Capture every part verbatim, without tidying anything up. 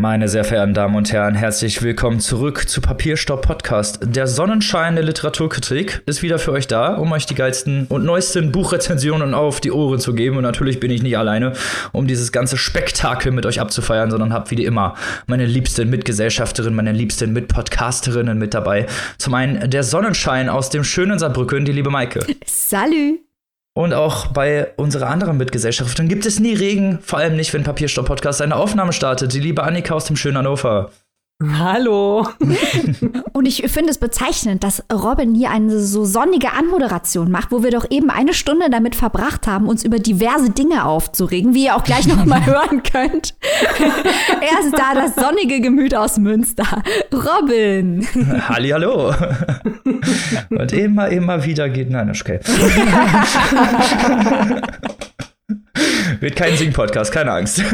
Meine sehr verehrten Damen und Herren, herzlich willkommen zurück zu Papierstopp-Podcast. Der Sonnenschein der Literaturkritik ist wieder für euch da, um euch die geilsten und neuesten Buchrezensionen auf die Ohren zu geben. Und natürlich bin ich nicht alleine, um dieses ganze Spektakel mit euch abzufeiern, sondern habe wie immer meine liebsten Mitgesellschafterinnen, meine liebsten Mitpodcasterinnen mit dabei. Zum einen der Sonnenschein aus dem schönen Saarbrücken, die liebe Maike. Salü! Und auch bei unserer anderen Mitgesellschafterin gibt es nie Regen, vor allem nicht, wenn Papierstopp-Podcast eine Aufnahme startet. Die liebe Annika aus dem schönen Hannover. Hallo. Und ich finde es bezeichnend, dass Robin hier eine so sonnige Anmoderation macht, wo wir doch eben eine Stunde damit verbracht haben, uns über diverse Dinge aufzuregen, wie ihr auch gleich noch mal hören könnt. Erst da das sonnige Gemüt aus Münster. Robin. Hallihallo. Und immer, immer wieder geht, nein, das ist okay. Wird kein Sing-Podcast, keine Angst.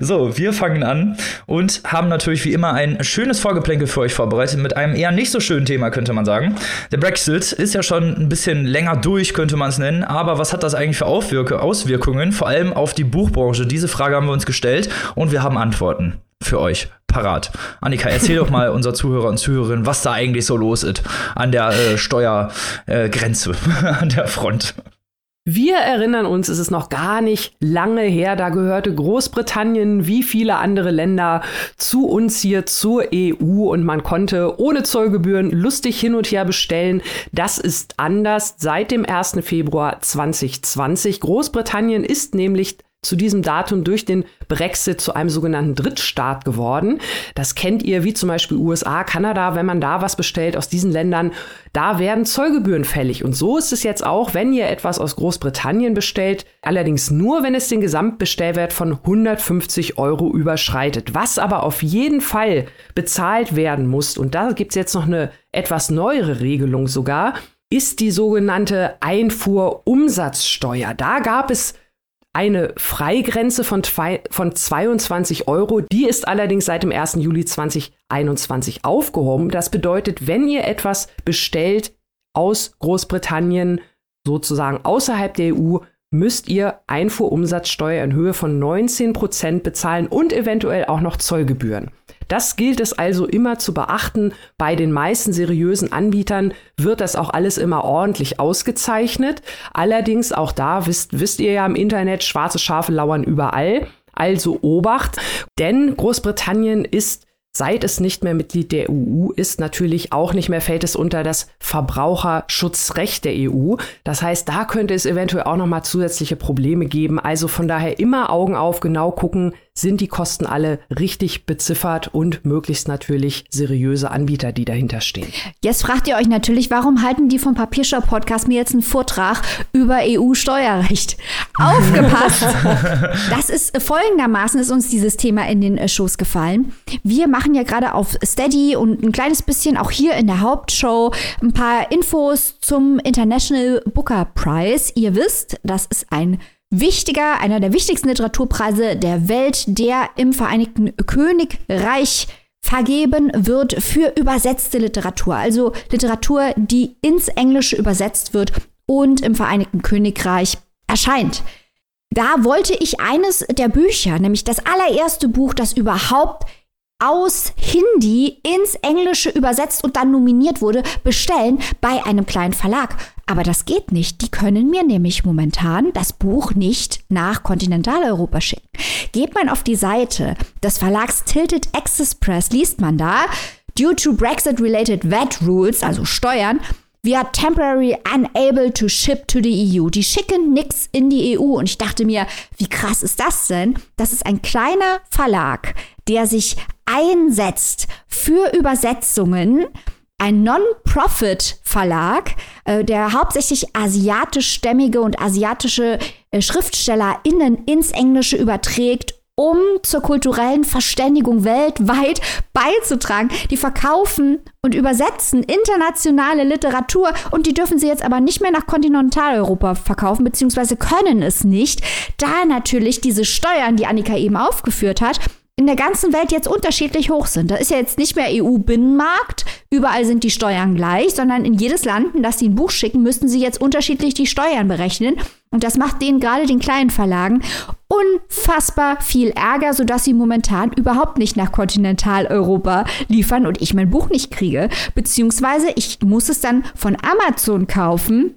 So, wir fangen an und haben natürlich wie immer ein schönes Vorgeplänkel für euch vorbereitet mit einem eher nicht so schönen Thema, könnte man sagen. Der Brexit ist ja schon ein bisschen länger durch, könnte man es nennen, aber was hat das eigentlich für Aufwirk- Auswirkungen, vor allem auf die Buchbranche? Diese Frage haben wir uns gestellt und wir haben Antworten für euch parat. Annika, erzähl doch mal unserer Zuhörer und Zuhörerin, was da eigentlich so los ist an der äh, Steuergrenze, äh, an der Front. Wir erinnern uns, es ist noch gar nicht lange her, da gehörte Großbritannien wie viele andere Länder zu uns hier, zur E U, und man konnte ohne Zollgebühren lustig hin und her bestellen. Das ist anders seit dem ersten Februar zweitausendzwanzig. Großbritannien ist nämlich zu diesem Datum durch den Brexit zu einem sogenannten Drittstaat geworden. Das kennt ihr wie zum Beispiel U S A, Kanada, wenn man da was bestellt aus diesen Ländern, da werden Zollgebühren fällig. Und so ist es jetzt auch, wenn ihr etwas aus Großbritannien bestellt, allerdings nur, wenn es den Gesamtbestellwert von hundertfünfzig Euro überschreitet. Was aber auf jeden Fall bezahlt werden muss, und da gibt es jetzt noch eine etwas neuere Regelung sogar, ist die sogenannte Einfuhrumsatzsteuer. Da gab es eine Freigrenze von, von zweiundzwanzig Euro, die ist allerdings seit dem ersten Juli zweitausendeinundzwanzig aufgehoben. Das bedeutet, wenn ihr etwas bestellt aus Großbritannien, sozusagen außerhalb der E U, müsst ihr Einfuhrumsatzsteuer in Höhe von neunzehn Prozent bezahlen und eventuell auch noch Zollgebühren. Das gilt es also immer zu beachten. Bei den meisten seriösen Anbietern wird das auch alles immer ordentlich ausgezeichnet. Allerdings auch da wisst, wisst ihr ja im Internet, schwarze Schafe lauern überall. Also Obacht, denn Großbritannien ist, seit es nicht mehr Mitglied der E U ist, natürlich auch nicht mehr, fällt es unter das Verbraucherschutzrecht der E U. Das heißt, da könnte es eventuell auch nochmal zusätzliche Probleme geben. Also von daher immer Augen auf, genau gucken, sind die Kosten alle richtig beziffert und möglichst natürlich seriöse Anbieter, die dahinter stehen. Jetzt fragt ihr euch natürlich, warum halten die vom Papierschau-Podcast mir jetzt einen Vortrag über E U-Steuerrecht? Aufgepasst! Das ist folgendermaßen, ist uns dieses Thema in den Schoß gefallen. Wir machen machen ja gerade auf Steady und ein kleines bisschen auch hier in der Hauptshow ein paar Infos zum International Booker Prize. Ihr wisst, das ist ein wichtiger, einer der wichtigsten Literaturpreise der Welt, der im Vereinigten Königreich vergeben wird für übersetzte Literatur. Also Literatur, die ins Englische übersetzt wird und im Vereinigten Königreich erscheint. Da wollte ich eines der Bücher, nämlich das allererste Buch, das überhaupt aus Hindi ins Englische übersetzt und dann nominiert wurde, bestellen bei einem kleinen Verlag. Aber das geht nicht. Die können mir nämlich momentan das Buch nicht nach Kontinentaleuropa schicken. Geht man auf die Seite des Verlags Tilted Axis Press, liest man da, due to Brexit-related V A T rules, also Steuern, we are temporarily unable to ship to the E U. Die schicken nix in die E U. Und ich dachte mir, wie krass ist das denn? Das ist ein kleiner Verlag, der sich einsetzt für Übersetzungen, ein Non-Profit-Verlag, äh, der hauptsächlich asiatischstämmige und asiatische äh, SchriftstellerInnen ins Englische überträgt, um zur kulturellen Verständigung weltweit beizutragen. Die verkaufen und übersetzen internationale Literatur und die dürfen sie jetzt aber nicht mehr nach Kontinentaleuropa verkaufen, beziehungsweise können es nicht, da natürlich diese Steuern, die Annika eben aufgeführt hat, in der ganzen Welt jetzt unterschiedlich hoch sind. Da ist ja jetzt nicht mehr E U-Binnenmarkt, überall sind die Steuern gleich, sondern in jedes Land, in das sie ein Buch schicken, müssten sie jetzt unterschiedlich die Steuern berechnen. Und das macht denen, gerade den kleinen Verlagen, unfassbar viel Ärger, sodass sie momentan überhaupt nicht nach Kontinentaleuropa liefern und ich mein Buch nicht kriege. Beziehungsweise ich muss es dann von Amazon kaufen,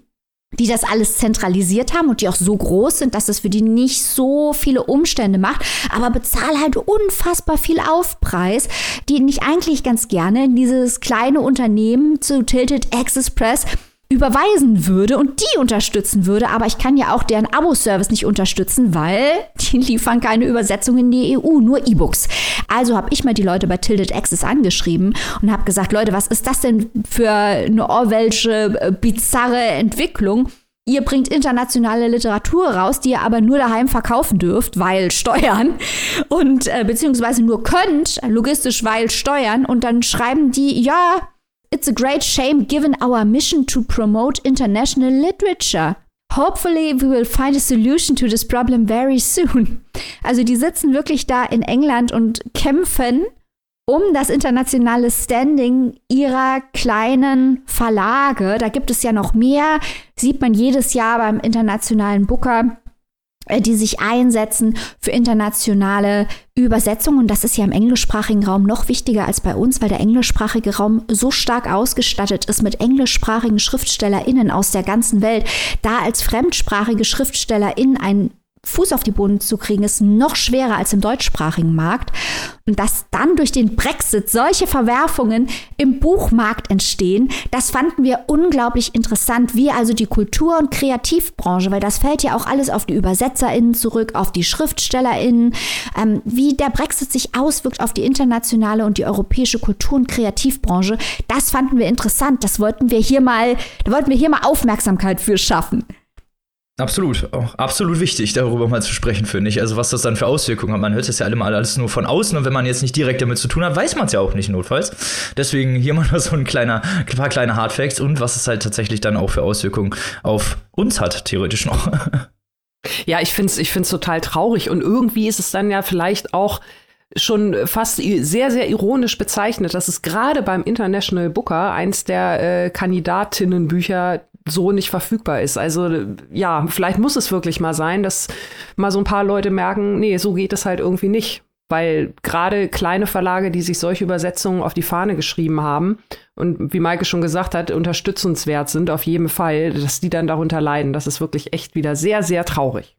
die das alles zentralisiert haben und die auch so groß sind, dass es für die nicht so viele Umstände macht, aber bezahl halt unfassbar viel Aufpreis, den ich eigentlich ganz gerne in dieses kleine Unternehmen zu Tilted Axis Press überweisen würde und die unterstützen würde, aber ich kann ja auch deren Abo-Service nicht unterstützen, weil die liefern keine Übersetzung in die E U, nur E-Books. Also habe ich mal die Leute bei Tilted Axis angeschrieben und habe gesagt, Leute, was ist das denn für eine orwellsche, bizarre Entwicklung? Ihr bringt internationale Literatur raus, die ihr aber nur daheim verkaufen dürft, weil Steuern und äh, beziehungsweise nur könnt, logistisch, weil Steuern, und dann schreiben die, ja, it's a great shame given our mission to promote international literature. Hopefully we will find a solution to this problem very soon. Also die sitzen wirklich da in England und kämpfen um das internationale Standing ihrer kleinen Verlage. Da gibt es ja noch mehr, sieht man jedes Jahr beim Internationalen Booker, die sich einsetzen für internationale Übersetzungen. Und das ist ja im englischsprachigen Raum noch wichtiger als bei uns, weil der englischsprachige Raum so stark ausgestattet ist mit englischsprachigen SchriftstellerInnen aus der ganzen Welt. Da als fremdsprachige SchriftstellerInnen einen Fuß auf die Boden zu kriegen, ist noch schwerer als im deutschsprachigen Markt. Und dass dann durch den Brexit solche Verwerfungen im Buchmarkt entstehen, das fanden wir unglaublich interessant. Wir, also die Kultur- und Kreativbranche, weil das fällt ja auch alles auf die ÜbersetzerInnen zurück, auf die SchriftstellerInnen, ähm, wie der Brexit sich auswirkt auf die internationale und die europäische Kultur- und Kreativbranche, das fanden wir interessant. Das wollten wir hier mal, da wollten wir hier mal Aufmerksamkeit für schaffen. Absolut, oh, absolut wichtig, darüber mal zu sprechen, finde ich. Also was das dann für Auswirkungen hat. Man hört das ja alle mal alles nur von außen und wenn man jetzt nicht direkt damit zu tun hat, weiß man es ja auch nicht notfalls. Deswegen hier mal noch so ein kleiner, ein paar kleine Hardfacts und was es halt tatsächlich dann auch für Auswirkungen auf uns hat, theoretisch noch. Ja, ich finde es ich find's total traurig und irgendwie ist es dann ja vielleicht auch schon fast sehr, sehr ironisch bezeichnet, dass es gerade beim International Booker eins der äh, Kandidatinnenbücher so nicht verfügbar ist. Also ja, vielleicht muss es wirklich mal sein, dass mal so ein paar Leute merken, nee, so geht es halt irgendwie nicht. Weil gerade kleine Verlage, die sich solche Übersetzungen auf die Fahne geschrieben haben und wie Maike schon gesagt hat, unterstützenswert sind auf jeden Fall, dass die dann darunter leiden. Das ist wirklich echt wieder sehr, sehr traurig.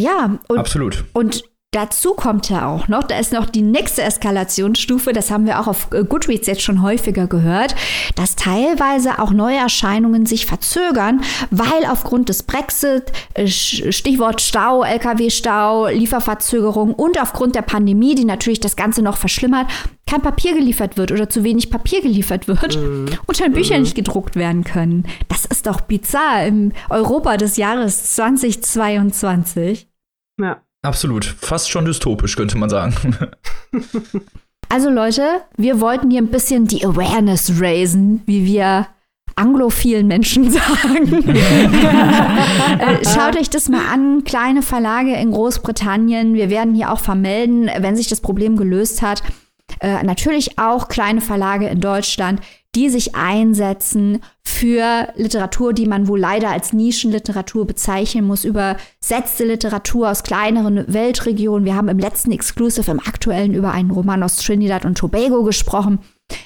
Ja, und, absolut. Und dazu kommt ja auch noch, da ist noch die nächste Eskalationsstufe, das haben wir auch auf Goodreads jetzt schon häufiger gehört, dass teilweise auch Neuerscheinungen sich verzögern, weil aufgrund des Brexit, Stichwort Stau, L K W-Stau, Lieferverzögerung und aufgrund der Pandemie, die natürlich das Ganze noch verschlimmert, kein Papier geliefert wird oder zu wenig Papier geliefert wird mhm. und dann Bücher mhm. nicht gedruckt werden können. Das ist doch bizarr im Europa des Jahres zweitausendzweiundzwanzig. Ja. Absolut. Fast schon dystopisch, könnte man sagen. Also Leute, wir wollten hier ein bisschen die Awareness raisen, wie wir anglophilen Menschen sagen. Schaut euch das mal an. Kleine Verlage in Großbritannien. Wir werden hier auch vermelden, wenn sich das Problem gelöst hat. Äh, natürlich auch kleine Verlage in Deutschland, die sich einsetzen für Literatur, die man wohl leider als Nischenliteratur bezeichnen muss, übersetzte Literatur aus kleineren Weltregionen. Wir haben im letzten Exclusive, im aktuellen, über einen Roman aus Trinidad und Tobago gesprochen.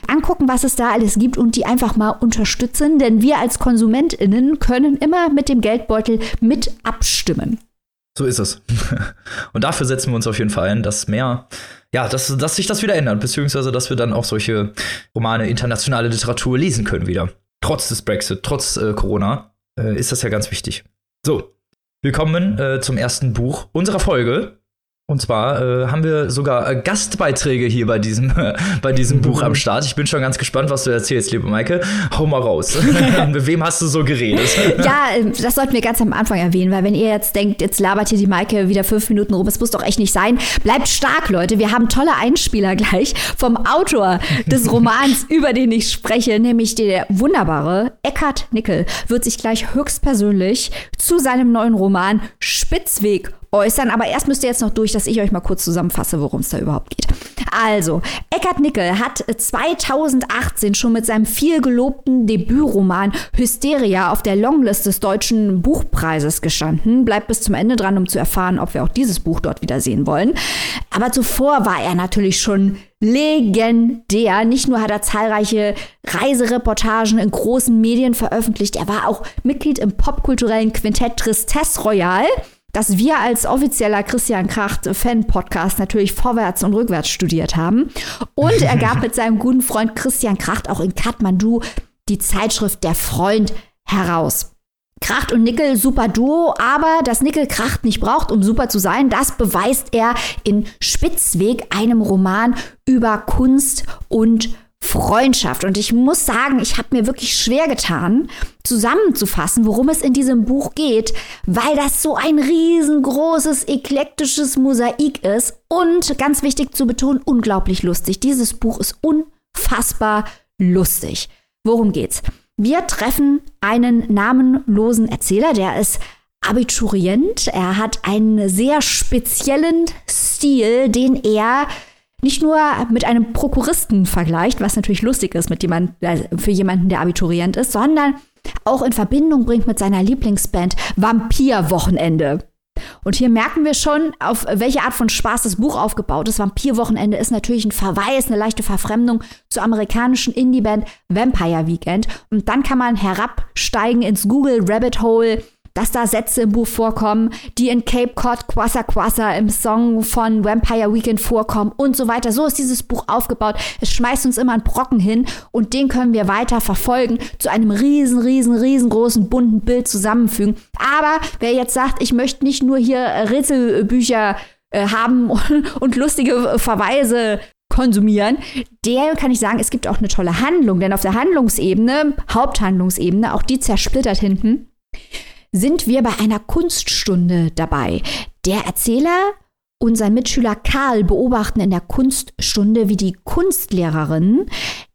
Angucken, was es da alles gibt und die einfach mal unterstützen, denn wir als KonsumentInnen können immer mit dem Geldbeutel mit abstimmen. So ist es. Und dafür setzen wir uns auf jeden Fall ein, dass mehr, ja, dass, dass sich das wieder ändert, beziehungsweise dass wir dann auch solche Romane, internationale Literatur lesen können wieder. Trotz des Brexit, trotz äh, Corona äh, ist das ja ganz wichtig. So, wir kommen äh, zum ersten Buch unserer Folge. Und zwar äh, haben wir sogar äh, Gastbeiträge hier bei diesem, äh, bei diesem Buch am Start. Ich bin schon ganz gespannt, was du erzählst, liebe Maike. Hau mal raus. Mit wem hast du so geredet? Ja, das sollten wir ganz am Anfang erwähnen, weil wenn ihr jetzt denkt, jetzt labert hier die Maike wieder fünf Minuten rum, es muss doch echt nicht sein. Bleibt stark, Leute. Wir haben tolle Einspieler gleich vom Autor des Romans, über den ich spreche, nämlich der wunderbare Eckart Nickel, wird sich gleich höchstpersönlich zu seinem neuen Roman Spitzweg äußern. Aber erst müsst ihr jetzt noch durch, dass ich euch mal kurz zusammenfasse, worum es da überhaupt geht. Also, Eckart Nickel hat zweitausendachtzehn schon mit seinem viel gelobten Debütroman Hysteria auf der Longlist des Deutschen Buchpreises gestanden. Bleibt bis zum Ende dran, um zu erfahren, ob wir auch dieses Buch dort wiedersehen wollen. Aber zuvor war er natürlich schon legendär. Nicht nur hat er zahlreiche Reisereportagen in großen Medien veröffentlicht, er war auch Mitglied im popkulturellen Quintett Tristesse Royale, das wir als offizieller Christian Kracht Fan-Podcast natürlich vorwärts und rückwärts studiert haben. Und er gab mit seinem guten Freund Christian Kracht auch in Kathmandu die Zeitschrift Der Freund heraus. Kracht und Nickel, super Duo, aber dass Nickel Kracht nicht braucht, um super zu sein, das beweist er in Spitzweg, einem Roman über Kunst und Freundschaft. Und ich muss sagen, ich habe mir wirklich schwer getan, zusammenzufassen, worum es in diesem Buch geht, weil das so ein riesengroßes, eklektisches Mosaik ist und, ganz wichtig zu betonen, unglaublich lustig. Dieses Buch ist unfassbar lustig. Worum geht's? Wir treffen einen namenlosen Erzähler, der ist Abiturient. Er hat einen sehr speziellen Stil, den er nicht nur mit einem Prokuristen vergleicht, was natürlich lustig ist mit jemand, für jemanden, der Abiturient ist, sondern auch in Verbindung bringt mit seiner Lieblingsband Vampir-Wochenende. Und hier merken wir schon, auf welche Art von Spaß das Buch aufgebaut ist. Vampir-Wochenende ist natürlich ein Verweis, eine leichte Verfremdung zur amerikanischen Indie-Band Vampire Weekend. Und dann kann man herabsteigen ins Google-Rabbit-Hole, dass da Sätze im Buch vorkommen, die in Cape Cod Kwassa Kwassa im Song von Vampire Weekend vorkommen und so weiter. So ist dieses Buch aufgebaut. Es schmeißt uns immer einen Brocken hin und den können wir weiter verfolgen, zu einem riesen, riesen, riesengroßen bunten Bild zusammenfügen. Aber wer jetzt sagt, ich möchte nicht nur hier Rätselbücher äh, haben und, und lustige Verweise konsumieren, der kann ich sagen, es gibt auch eine tolle Handlung. Denn auf der Handlungsebene, Haupthandlungsebene, auch die zersplittert hinten, sind wir bei einer Kunststunde dabei. Der Erzähler und sein Mitschüler Karl beobachten in der Kunststunde, wie die Kunstlehrerin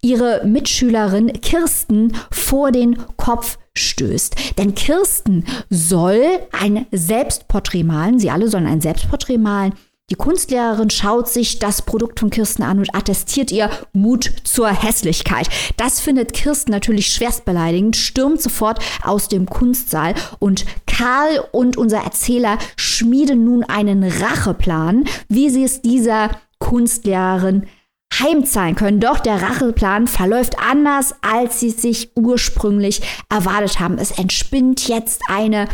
ihre Mitschülerin Kirsten vor den Kopf stößt. Denn Kirsten soll ein Selbstporträt malen. Sie alle sollen ein Selbstporträt malen. Die Kunstlehrerin schaut sich das Produkt von Kirsten an und attestiert ihr Mut zur Hässlichkeit. Das findet Kirsten natürlich schwerst beleidigend, stürmt sofort aus dem Kunstsaal und Karl und unser Erzähler schmieden nun einen Racheplan, wie sie es dieser Kunstlehrerin heimzahlen können. Doch der Racheplan verläuft anders, als sie sich ursprünglich erwartet haben. Es entspinnt jetzt eine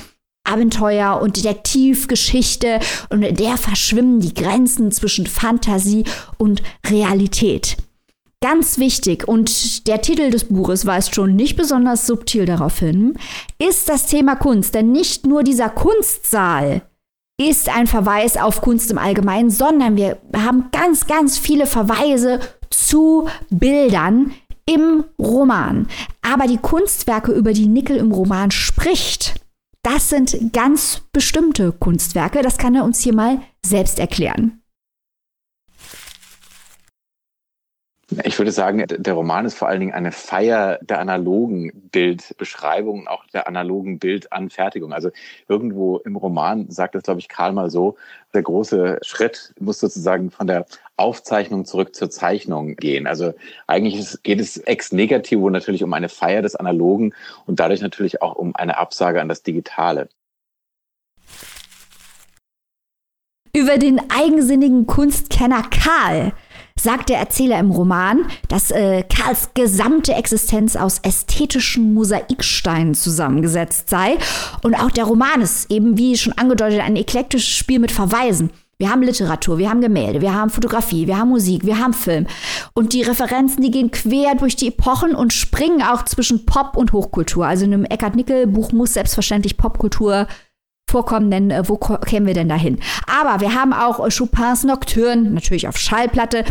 Abenteuer- und Detektivgeschichte und in der verschwimmen die Grenzen zwischen Fantasie und Realität. Ganz wichtig, und der Titel des Buches weist schon nicht besonders subtil darauf hin, ist das Thema Kunst. Denn nicht nur dieser Kunstsaal ist ein Verweis auf Kunst im Allgemeinen, sondern wir haben ganz, ganz viele Verweise zu Bildern im Roman. Aber die Kunstwerke, über die Nickel im Roman spricht, das sind ganz bestimmte Kunstwerke. Das kann er uns hier mal selbst erklären. Ich würde sagen, der Roman ist vor allen Dingen eine Feier der analogen Bildbeschreibung und auch der analogen Bildanfertigung. Also irgendwo im Roman sagt das, glaube ich, Karl mal so, der große Schritt muss sozusagen von der Aufzeichnung zurück zur Zeichnung gehen. Also eigentlich geht es ex negativo natürlich um eine Feier des Analogen und dadurch natürlich auch um eine Absage an das Digitale. Über den eigensinnigen Kunstkenner Karl sagt der Erzähler im Roman, dass äh, Karls gesamte Existenz aus ästhetischen Mosaiksteinen zusammengesetzt sei. Und auch der Roman ist eben, wie schon angedeutet, ein eklektisches Spiel mit Verweisen. Wir haben Literatur, wir haben Gemälde, wir haben Fotografie, wir haben Musik, wir haben Film. Und die Referenzen, die gehen quer durch die Epochen und springen auch zwischen Pop und Hochkultur. Also in einem Eckart-Nickel-Buch muss selbstverständlich Popkultur vorkommen, denn äh, wo kämen wir denn dahin? Aber wir haben auch äh, Chopins Nocturne, natürlich auf Schallplatte.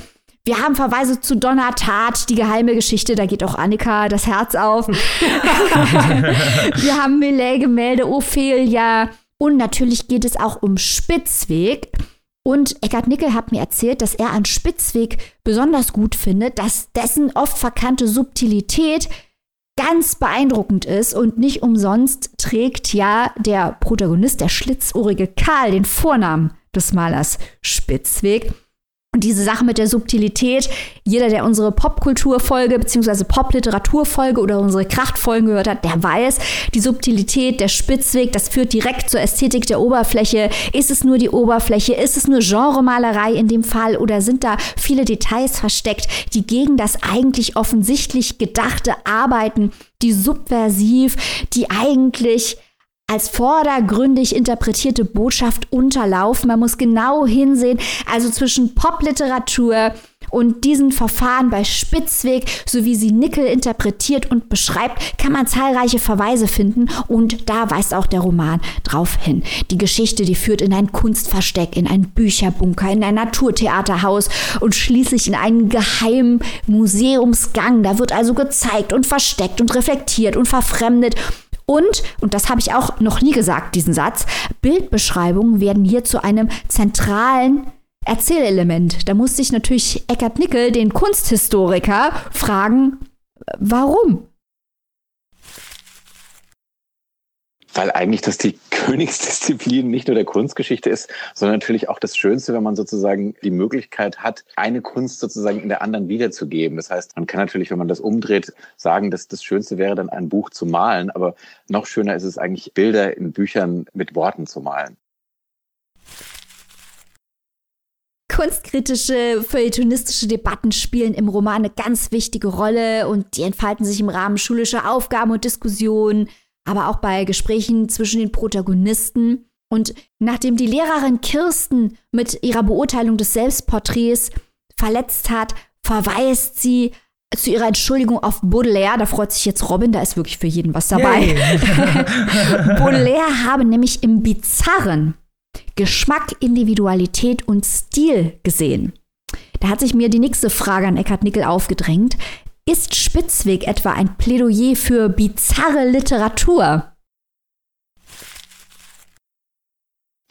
Wir haben Verweise zu Donna Tartt, Die geheime Geschichte, da geht auch Annika das Herz auf. Wir haben Millais Gemälde, Ophelia. Und natürlich geht es auch um Spitzweg. Und Eckart Nickel hat mir erzählt, dass er an Spitzweg besonders gut findet, dass dessen oft verkannte Subtilität ganz beeindruckend ist. Und nicht umsonst trägt ja der Protagonist, der schlitzohrige Karl, den Vornamen des Malers Spitzweg. Und diese Sache mit der Subtilität, jeder, der unsere Popkulturfolge bzw. Popliteraturfolge oder unsere Krachtfolgen gehört hat, der weiß, die Subtilität, der Spitzweg, das führt direkt zur Ästhetik der Oberfläche. Ist es nur die Oberfläche? Ist es nur Genremalerei in dem Fall? Oder sind da viele Details versteckt, die gegen das eigentlich offensichtlich Gedachte arbeiten, die subversiv, die eigentlich als vordergründig interpretierte Botschaft unterlaufen. Man muss genau hinsehen, also zwischen Popliteratur und diesen Verfahren bei Spitzweg, so wie sie Nickel interpretiert und beschreibt, kann man zahlreiche Verweise finden und da weist auch der Roman drauf hin. Die Geschichte, die führt in ein Kunstversteck, in einen Bücherbunker, in ein Naturtheaterhaus und schließlich in einen geheimen Museumsgang. Da wird also gezeigt und versteckt und reflektiert und verfremdet. Und, und das habe ich auch noch nie gesagt, diesen Satz, Bildbeschreibungen werden hier zu einem zentralen Erzählelement. Da musste ich natürlich Eckart Nickel, den Kunsthistoriker, fragen, warum? Weil eigentlich das die Königsdisziplin nicht nur der Kunstgeschichte ist, sondern natürlich auch das Schönste, wenn man sozusagen die Möglichkeit hat, eine Kunst sozusagen in der anderen wiederzugeben. Das heißt, man kann natürlich, wenn man das umdreht, sagen, dass das Schönste wäre, dann ein Buch zu malen. Aber noch schöner ist es eigentlich, Bilder in Büchern mit Worten zu malen. Kunstkritische, feuilletonistische Debatten spielen im Roman eine ganz wichtige Rolle und die entfalten sich im Rahmen schulischer Aufgaben und Diskussionen. Aber auch bei Gesprächen zwischen den Protagonisten. Und nachdem die Lehrerin Kirsten mit ihrer Beurteilung des Selbstporträts verletzt hat, verweist sie zu ihrer Entschuldigung auf Baudelaire. Da freut sich jetzt Robin, da ist wirklich für jeden was dabei. Baudelaire habe nämlich im bizarren Geschmack, Individualität und Stil gesehen. Da hat sich mir die nächste Frage an Eckart Nickel aufgedrängt. Ist Spitzweg etwa ein Plädoyer für bizarre Literatur?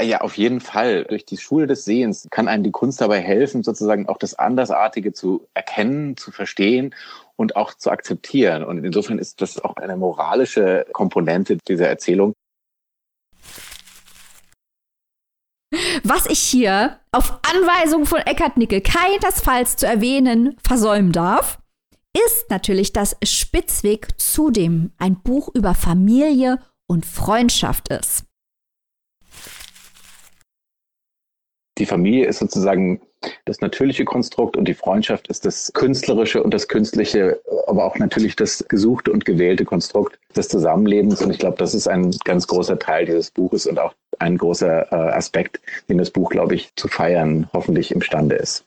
Ja, auf jeden Fall. Durch die Schule des Sehens kann einem die Kunst dabei helfen, sozusagen auch das Andersartige zu erkennen, zu verstehen und auch zu akzeptieren. Und insofern ist das auch eine moralische Komponente dieser Erzählung. Was ich hier auf Anweisung von Eckart Nickel keinesfalls zu erwähnen versäumen darf, ist natürlich, dass Spitzweg zudem ein Buch über Familie und Freundschaft ist. Die Familie ist sozusagen das natürliche Konstrukt und die Freundschaft ist das künstlerische und das künstliche, aber auch natürlich das gesuchte und gewählte Konstrukt des Zusammenlebens. Und ich glaube, das ist ein ganz großer Teil dieses Buches und auch ein großer äh, Aspekt, den das Buch, glaube ich, zu feiern hoffentlich imstande ist.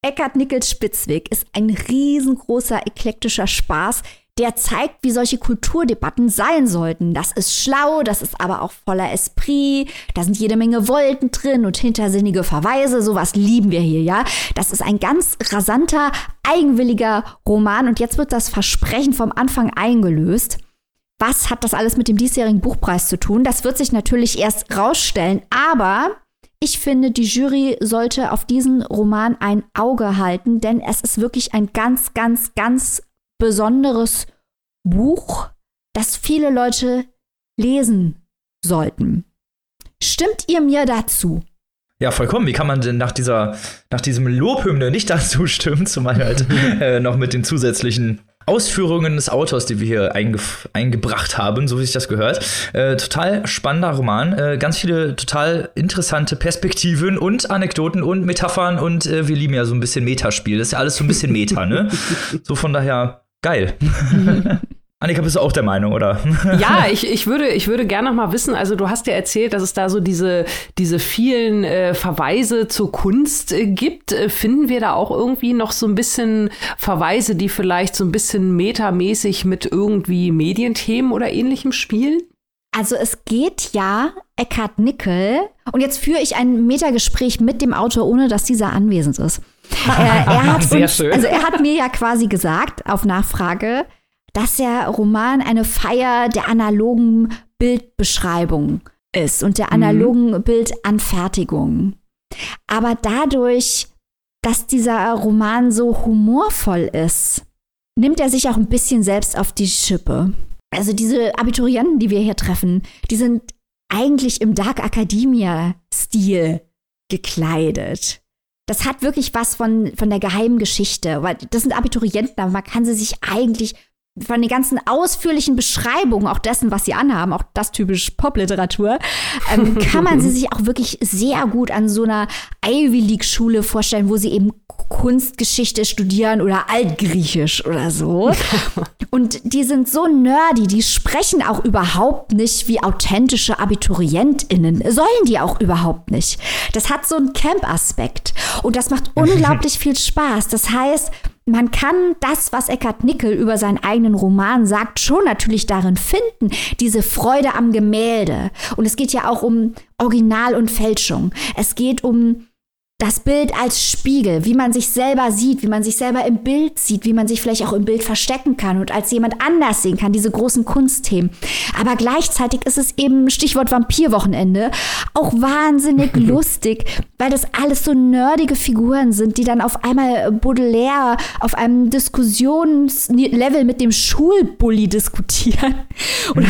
Eckart Nickels Spitzweg ist ein riesengroßer, eklektischer Spaß, der zeigt, wie solche Kulturdebatten sein sollten. Das ist schlau, das ist aber auch voller Esprit, da sind jede Menge Wolken drin und hintersinnige Verweise, sowas lieben wir hier, ja. Das ist ein ganz rasanter, eigenwilliger Roman und jetzt wird das Versprechen vom Anfang eingelöst. Was hat das alles mit dem diesjährigen Buchpreis zu tun? Das wird sich natürlich erst rausstellen, aber ich finde, die Jury sollte auf diesen Roman ein Auge halten, denn es ist wirklich ein ganz, ganz, ganz besonderes Buch, das viele Leute lesen sollten. Stimmt ihr mir dazu? Ja, vollkommen. Wie kann man denn nach dieser, nach diesem Lobhymne nicht dazu stimmen, zumal halt äh, noch mit den zusätzlichen Ausführungen des Autors, die wir hier einge- eingebracht haben, so wie sich das gehört. Äh, total spannender Roman, äh, ganz viele total interessante Perspektiven und Anekdoten und Metaphern und äh, wir lieben ja so ein bisschen Metaspiel. Das ist ja alles so ein bisschen Meta, ne? So von daher, geil. Annika, bist du auch der Meinung, oder? Ja, ich, ich würde, ich würde gerne noch mal wissen, also du hast ja erzählt, dass es da so diese, diese vielen äh, Verweise zur Kunst äh, gibt. Äh, finden wir da auch irgendwie noch so ein bisschen Verweise, die vielleicht so ein bisschen metamäßig mit irgendwie Medienthemen oder ähnlichem spielen? Also es geht ja Eckart Nickel, und jetzt führe ich ein Metagespräch mit dem Autor, ohne dass dieser anwesend ist. äh, er hat Sehr uns, schön. Also er hat mir ja quasi gesagt, auf Nachfrage, dass der Roman eine Feier der analogen Bildbeschreibung ist und der analogen mhm. Bildanfertigung. Aber dadurch, dass dieser Roman so humorvoll ist, nimmt er sich auch ein bisschen selbst auf die Schippe. Also diese Abiturienten, die wir hier treffen, die sind eigentlich im Dark Academia-Stil gekleidet. Das hat wirklich was von, von der geheimen Geschichte, weil das sind Abiturienten, aber man kann sie sich eigentlich von den ganzen ausführlichen Beschreibungen, auch dessen, was sie anhaben, auch das typisch Popliteratur, ähm, kann man sie sich auch wirklich sehr gut an so einer Ivy League-Schule vorstellen, wo sie eben Kunstgeschichte studieren oder Altgriechisch oder so. Und die sind so nerdy, die sprechen auch überhaupt nicht wie authentische AbiturientInnen. Sollen die auch überhaupt nicht. Das hat so einen Camp-Aspekt. Und das macht unglaublich viel Spaß. Das heißt, man kann das, was Eckart Nickel über seinen eigenen Roman sagt, schon natürlich darin finden, diese Freude am Gemälde. Und es geht ja auch um Original und Fälschung. Es geht um das Bild als Spiegel, wie man sich selber sieht, wie man sich selber im Bild sieht, wie man sich vielleicht auch im Bild verstecken kann und als jemand anders sehen kann, diese großen Kunstthemen. Aber gleichzeitig ist es eben, Stichwort Vampir-Wochenende, auch wahnsinnig lustig, weil das alles so nerdige Figuren sind, die dann auf einmal Baudelaire auf einem Diskussionslevel mit dem Schulbully diskutieren. Und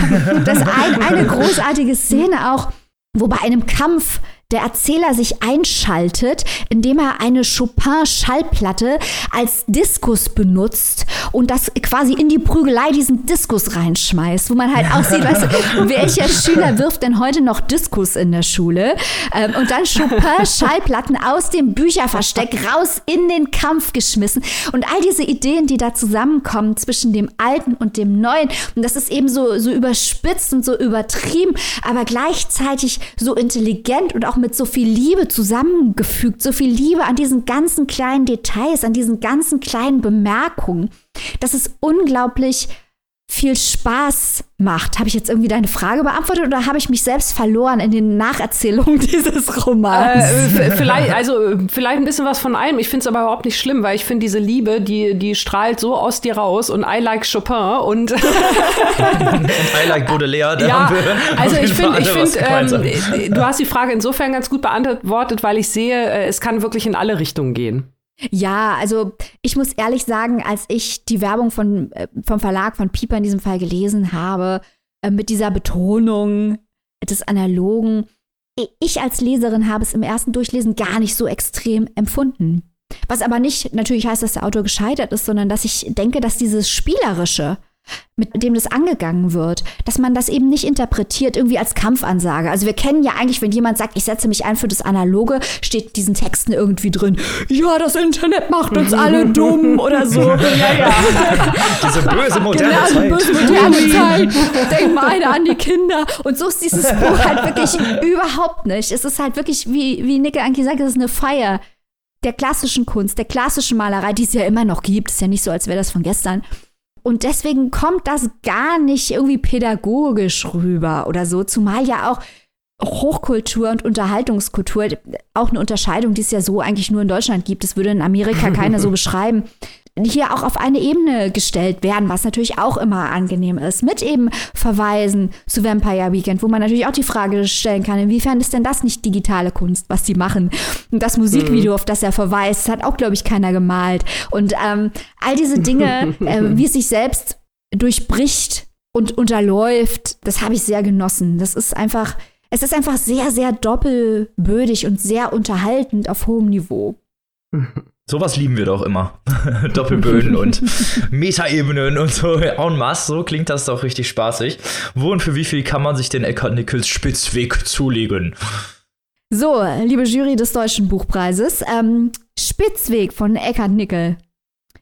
das ein, eine großartige Szene auch, wo bei einem Kampf der Erzähler sich einschaltet, indem er eine Chopin-Schallplatte als Diskus benutzt und das quasi in die Prügelei diesen Diskus reinschmeißt, wo man halt auch sieht, was, welcher Schüler wirft denn heute noch Diskus in der Schule? Ähm, und dann Chopin-Schallplatten aus dem Bücherversteck raus in den Kampf geschmissen. Und all diese Ideen, die da zusammenkommen zwischen dem Alten und dem Neuen, und das ist eben so, so überspitzt und so übertrieben, aber gleichzeitig so intelligent und auch mit so viel Liebe zusammengefügt, so viel Liebe an diesen ganzen kleinen Details, an diesen ganzen kleinen Bemerkungen, dass es unglaublich viel Spaß macht. Habe ich jetzt irgendwie deine Frage beantwortet oder habe ich mich selbst verloren in den Nacherzählungen dieses Romans? Äh, vielleicht, also vielleicht ein bisschen was von einem. Ich finde es aber überhaupt nicht schlimm, weil ich finde, diese Liebe, die, die strahlt so aus dir raus und I like Chopin und, und I like Baudelaire. Da ja, haben wir also ich finde, ich find, ähm, du hast die Frage insofern ganz gut beantwortet, weil ich sehe, es kann wirklich in alle Richtungen gehen. Ja, also ich muss ehrlich sagen, als ich die Werbung von, vom Verlag von Piper in diesem Fall gelesen habe, mit dieser Betonung des Analogen, ich als Leserin habe es im ersten Durchlesen gar nicht so extrem empfunden. Was aber nicht natürlich heißt, dass der Autor gescheitert ist, sondern dass ich denke, dass dieses Spielerische, mit dem das angegangen wird, dass man das eben nicht interpretiert irgendwie als Kampfansage. Also wir kennen ja eigentlich, wenn jemand sagt, ich setze mich ein für das Analoge, steht diesen Texten irgendwie drin, ja, das Internet macht uns alle dumm oder so. Ja, ja. Diese böse moderne genau, Zeit. Böse moderne Zeit. Denk mal eine an die Kinder. Und so ist dieses Buch halt wirklich überhaupt nicht. Es ist halt wirklich, wie, wie Nickel Anki sagt, es ist eine Feier der klassischen Kunst, der klassischen Malerei, die es ja immer noch gibt. Ist ja nicht so, als wäre das von gestern. Und deswegen kommt das gar nicht irgendwie pädagogisch rüber oder so. Zumal ja auch Hochkultur und Unterhaltungskultur, auch eine Unterscheidung, die es ja so eigentlich nur in Deutschland gibt. Das würde in Amerika keiner so beschreiben. Hier auch auf eine Ebene gestellt werden, was natürlich auch immer angenehm ist. Mit eben Verweisen zu Vampire Weekend, wo man natürlich auch die Frage stellen kann, inwiefern ist denn das nicht digitale Kunst, was die machen? Und das Musikvideo, auf das er verweist, hat auch, glaube ich, keiner gemalt. Und ähm, all diese Dinge, äh, wie es sich selbst durchbricht und unterläuft, das habe ich sehr genossen. Das ist einfach... Es ist einfach sehr, sehr doppelbödig und sehr unterhaltend auf hohem Niveau. Sowas lieben wir doch immer. Doppelböden und Metaebenen und so en masse. So klingt das doch richtig spaßig. Wo und für wie viel kann man sich den Eckart Nickels Spitzweg zulegen? So, liebe Jury des Deutschen Buchpreises, ähm, Spitzweg von Eckart Nickel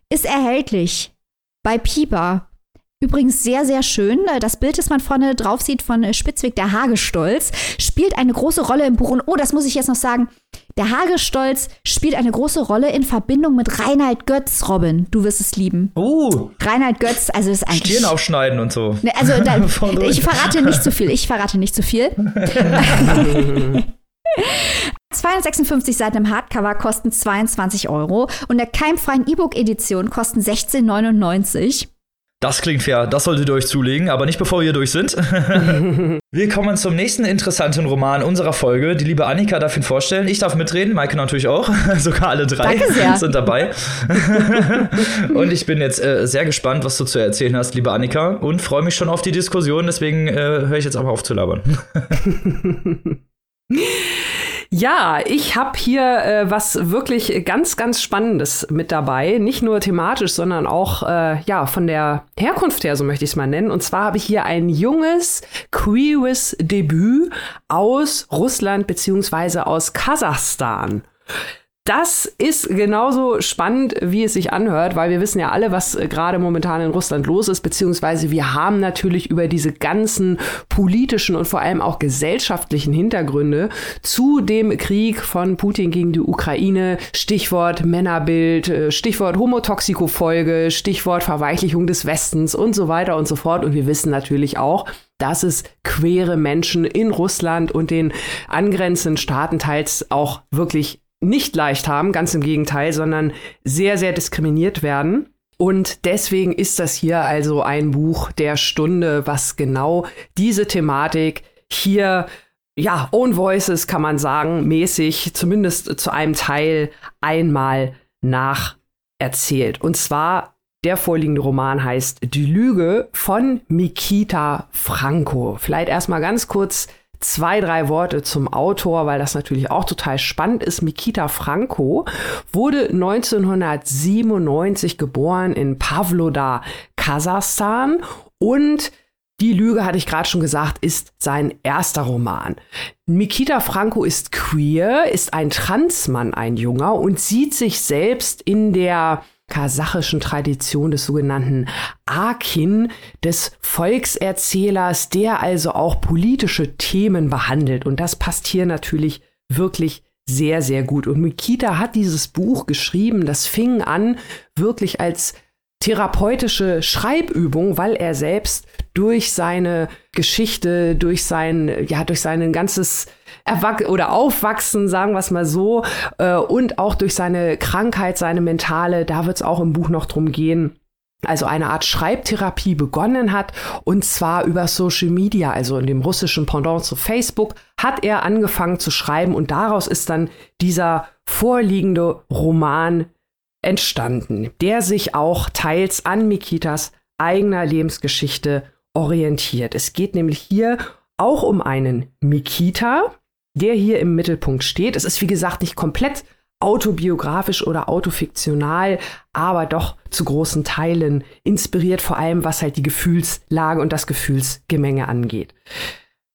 ist erhältlich bei Piper. Übrigens sehr, sehr schön. Das Bild, das man vorne drauf sieht von Spitzweg, der Hagestolz, spielt eine große Rolle im Buch. Und oh, das muss ich jetzt noch sagen. Der Hagestolz spielt eine große Rolle in Verbindung mit Reinhard Götz, Robin. Du wirst es lieben. Oh. Reinhard Götz, also ist eigentlich... Stirn aufschneiden und so. Also da, ich verrate nicht zu viel. Ich verrate nicht zu viel. zweihundertsechsundfünfzig Seiten im Hardcover kosten zweiundzwanzig Euro. Und der keimfreien E-Book-Edition kosten sechzehn neunundneunzig. Das klingt fair, das solltet ihr euch zulegen, aber nicht bevor wir durch sind. Wir kommen zum nächsten interessanten Roman unserer Folge. Die liebe Annika darf ihn vorstellen. Ich darf mitreden, Maike natürlich auch. Sogar alle drei sind dabei. Und ich bin jetzt äh, sehr gespannt, was du zu erzählen hast, liebe Annika. Und freue mich schon auf die Diskussion, deswegen äh, höre ich jetzt auch mal auf zu labern. Ja, ich habe hier äh, was wirklich ganz, ganz Spannendes mit dabei. Nicht nur thematisch, sondern auch äh, ja, von der Herkunft her, so möchte ich es mal nennen. Und zwar habe ich hier ein junges, queeres Debüt aus Russland beziehungsweise aus Kasachstan. Das ist genauso spannend, wie es sich anhört, weil wir wissen ja alle, was gerade momentan in Russland los ist, beziehungsweise wir haben natürlich über diese ganzen politischen und vor allem auch gesellschaftlichen Hintergründe zu dem Krieg von Putin gegen die Ukraine, Stichwort Männerbild, Stichwort Homotoxikofolge, Stichwort Verweichlichung des Westens und so weiter und so fort. Und wir wissen natürlich auch, dass es queere Menschen in Russland und den angrenzenden Staaten teils auch wirklich nicht leicht haben, ganz im Gegenteil, sondern sehr, sehr diskriminiert werden. Und deswegen ist das hier also ein Buch der Stunde, was genau diese Thematik hier, ja, Own Voices kann man sagen, mäßig, zumindest zu einem Teil einmal nacherzählt. Und zwar der vorliegende Roman heißt Die Lüge von Mikita Franco. Vielleicht erstmal ganz kurz zwei, drei Worte zum Autor, weil das natürlich auch total spannend ist. Mikita Franco wurde neunzehnhundertsiebenundneunzig geboren in Pavlodar, Kasachstan. Und Die Lüge, hatte ich gerade schon gesagt, ist sein erster Roman. Mikita Franco ist queer, ist ein Transmann, ein Junger, und sieht sich selbst in der kasachischen Tradition des sogenannten Akin, des Volkserzählers, der also auch politische Themen behandelt. Und das passt hier natürlich wirklich sehr, sehr gut. Und Mikita hat dieses Buch geschrieben, das fing an wirklich als therapeutische Schreibübung, weil er selbst durch seine Geschichte, durch sein, ja, durch sein ganzes Erwach- oder Aufwachsen, sagen wir es mal so, äh, und auch durch seine Krankheit, seine mentale, da wird es auch im Buch noch drum gehen, also eine Art Schreibtherapie begonnen hat, und zwar über Social Media, also in dem russischen Pendant zu Facebook, hat er angefangen zu schreiben, und daraus ist dann dieser vorliegende Roman entstanden, der sich auch teils an Mikitas eigener Lebensgeschichte orientiert. Es geht nämlich hier auch um einen Mikita, der hier im Mittelpunkt steht. Es ist, wie gesagt, nicht komplett autobiografisch oder autofiktional, aber doch zu großen Teilen inspiriert, vor allem was halt die Gefühlslage und das Gefühlsgemenge angeht.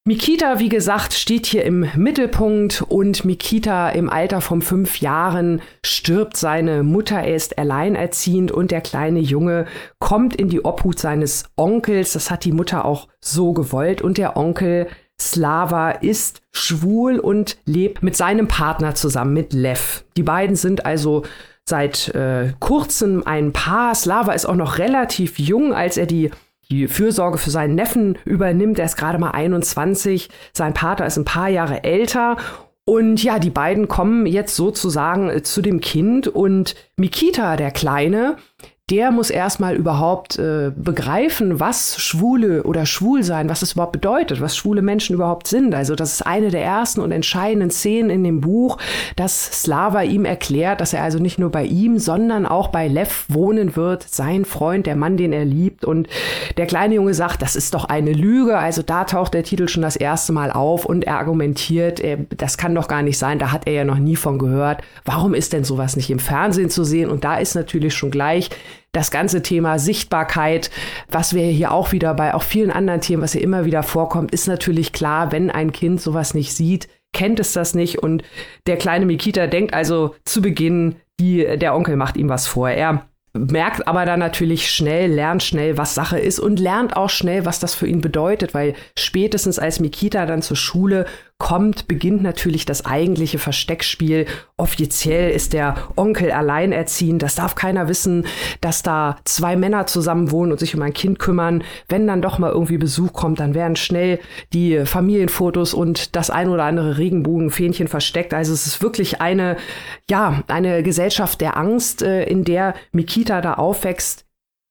Mikita, wie gesagt, steht hier im Mittelpunkt, und Mikita im Alter von fünf Jahren stirbt seine Mutter, er ist alleinerziehend, und der kleine Junge kommt in die Obhut seines Onkels, das hat die Mutter auch so gewollt, und der Onkel Slava ist schwul und lebt mit seinem Partner zusammen, mit Lev. Die beiden sind also seit äh, kurzem ein Paar. Slava ist auch noch relativ jung, als er die die Fürsorge für seinen Neffen übernimmt. Er ist gerade mal einundzwanzig. Sein Vater ist ein paar Jahre älter. Und ja, die beiden kommen jetzt sozusagen zu dem Kind. Und Mikita, der Kleine, der muss erstmal überhaupt äh, begreifen, was Schwule oder Schwulsein, was es überhaupt bedeutet, was schwule Menschen überhaupt sind. Also das ist eine der ersten und entscheidenden Szenen in dem Buch, dass Slava ihm erklärt, dass er also nicht nur bei ihm, sondern auch bei Lev wohnen wird, sein Freund, der Mann, den er liebt. Und der kleine Junge sagt, das ist doch eine Lüge. Also da taucht der Titel schon das erste Mal auf, und er argumentiert, das kann doch gar nicht sein, da hat er ja noch nie von gehört. Warum ist denn sowas nicht im Fernsehen zu sehen? Und da ist natürlich schon gleich das ganze Thema Sichtbarkeit, was wir hier auch wieder bei auch vielen anderen Themen, was hier immer wieder vorkommt, ist natürlich klar, wenn ein Kind sowas nicht sieht, kennt es das nicht. Und der kleine Mikita denkt also zu Beginn, die, der Onkel macht ihm was vor. Er merkt aber dann natürlich schnell, lernt schnell, was Sache ist, und lernt auch schnell, was das für ihn bedeutet, weil spätestens als Mikita dann zur Schule kommt, beginnt natürlich das eigentliche Versteckspiel. Offiziell ist der Onkel alleinerziehend, das darf keiner wissen, dass da zwei Männer zusammen wohnen und sich um ein Kind kümmern. Wenn dann doch mal irgendwie Besuch kommt, dann werden schnell die Familienfotos und das ein oder andere Regenbogenfähnchen versteckt. Also es ist wirklich eine, ja, eine Gesellschaft der Angst, in der Mikita da aufwächst,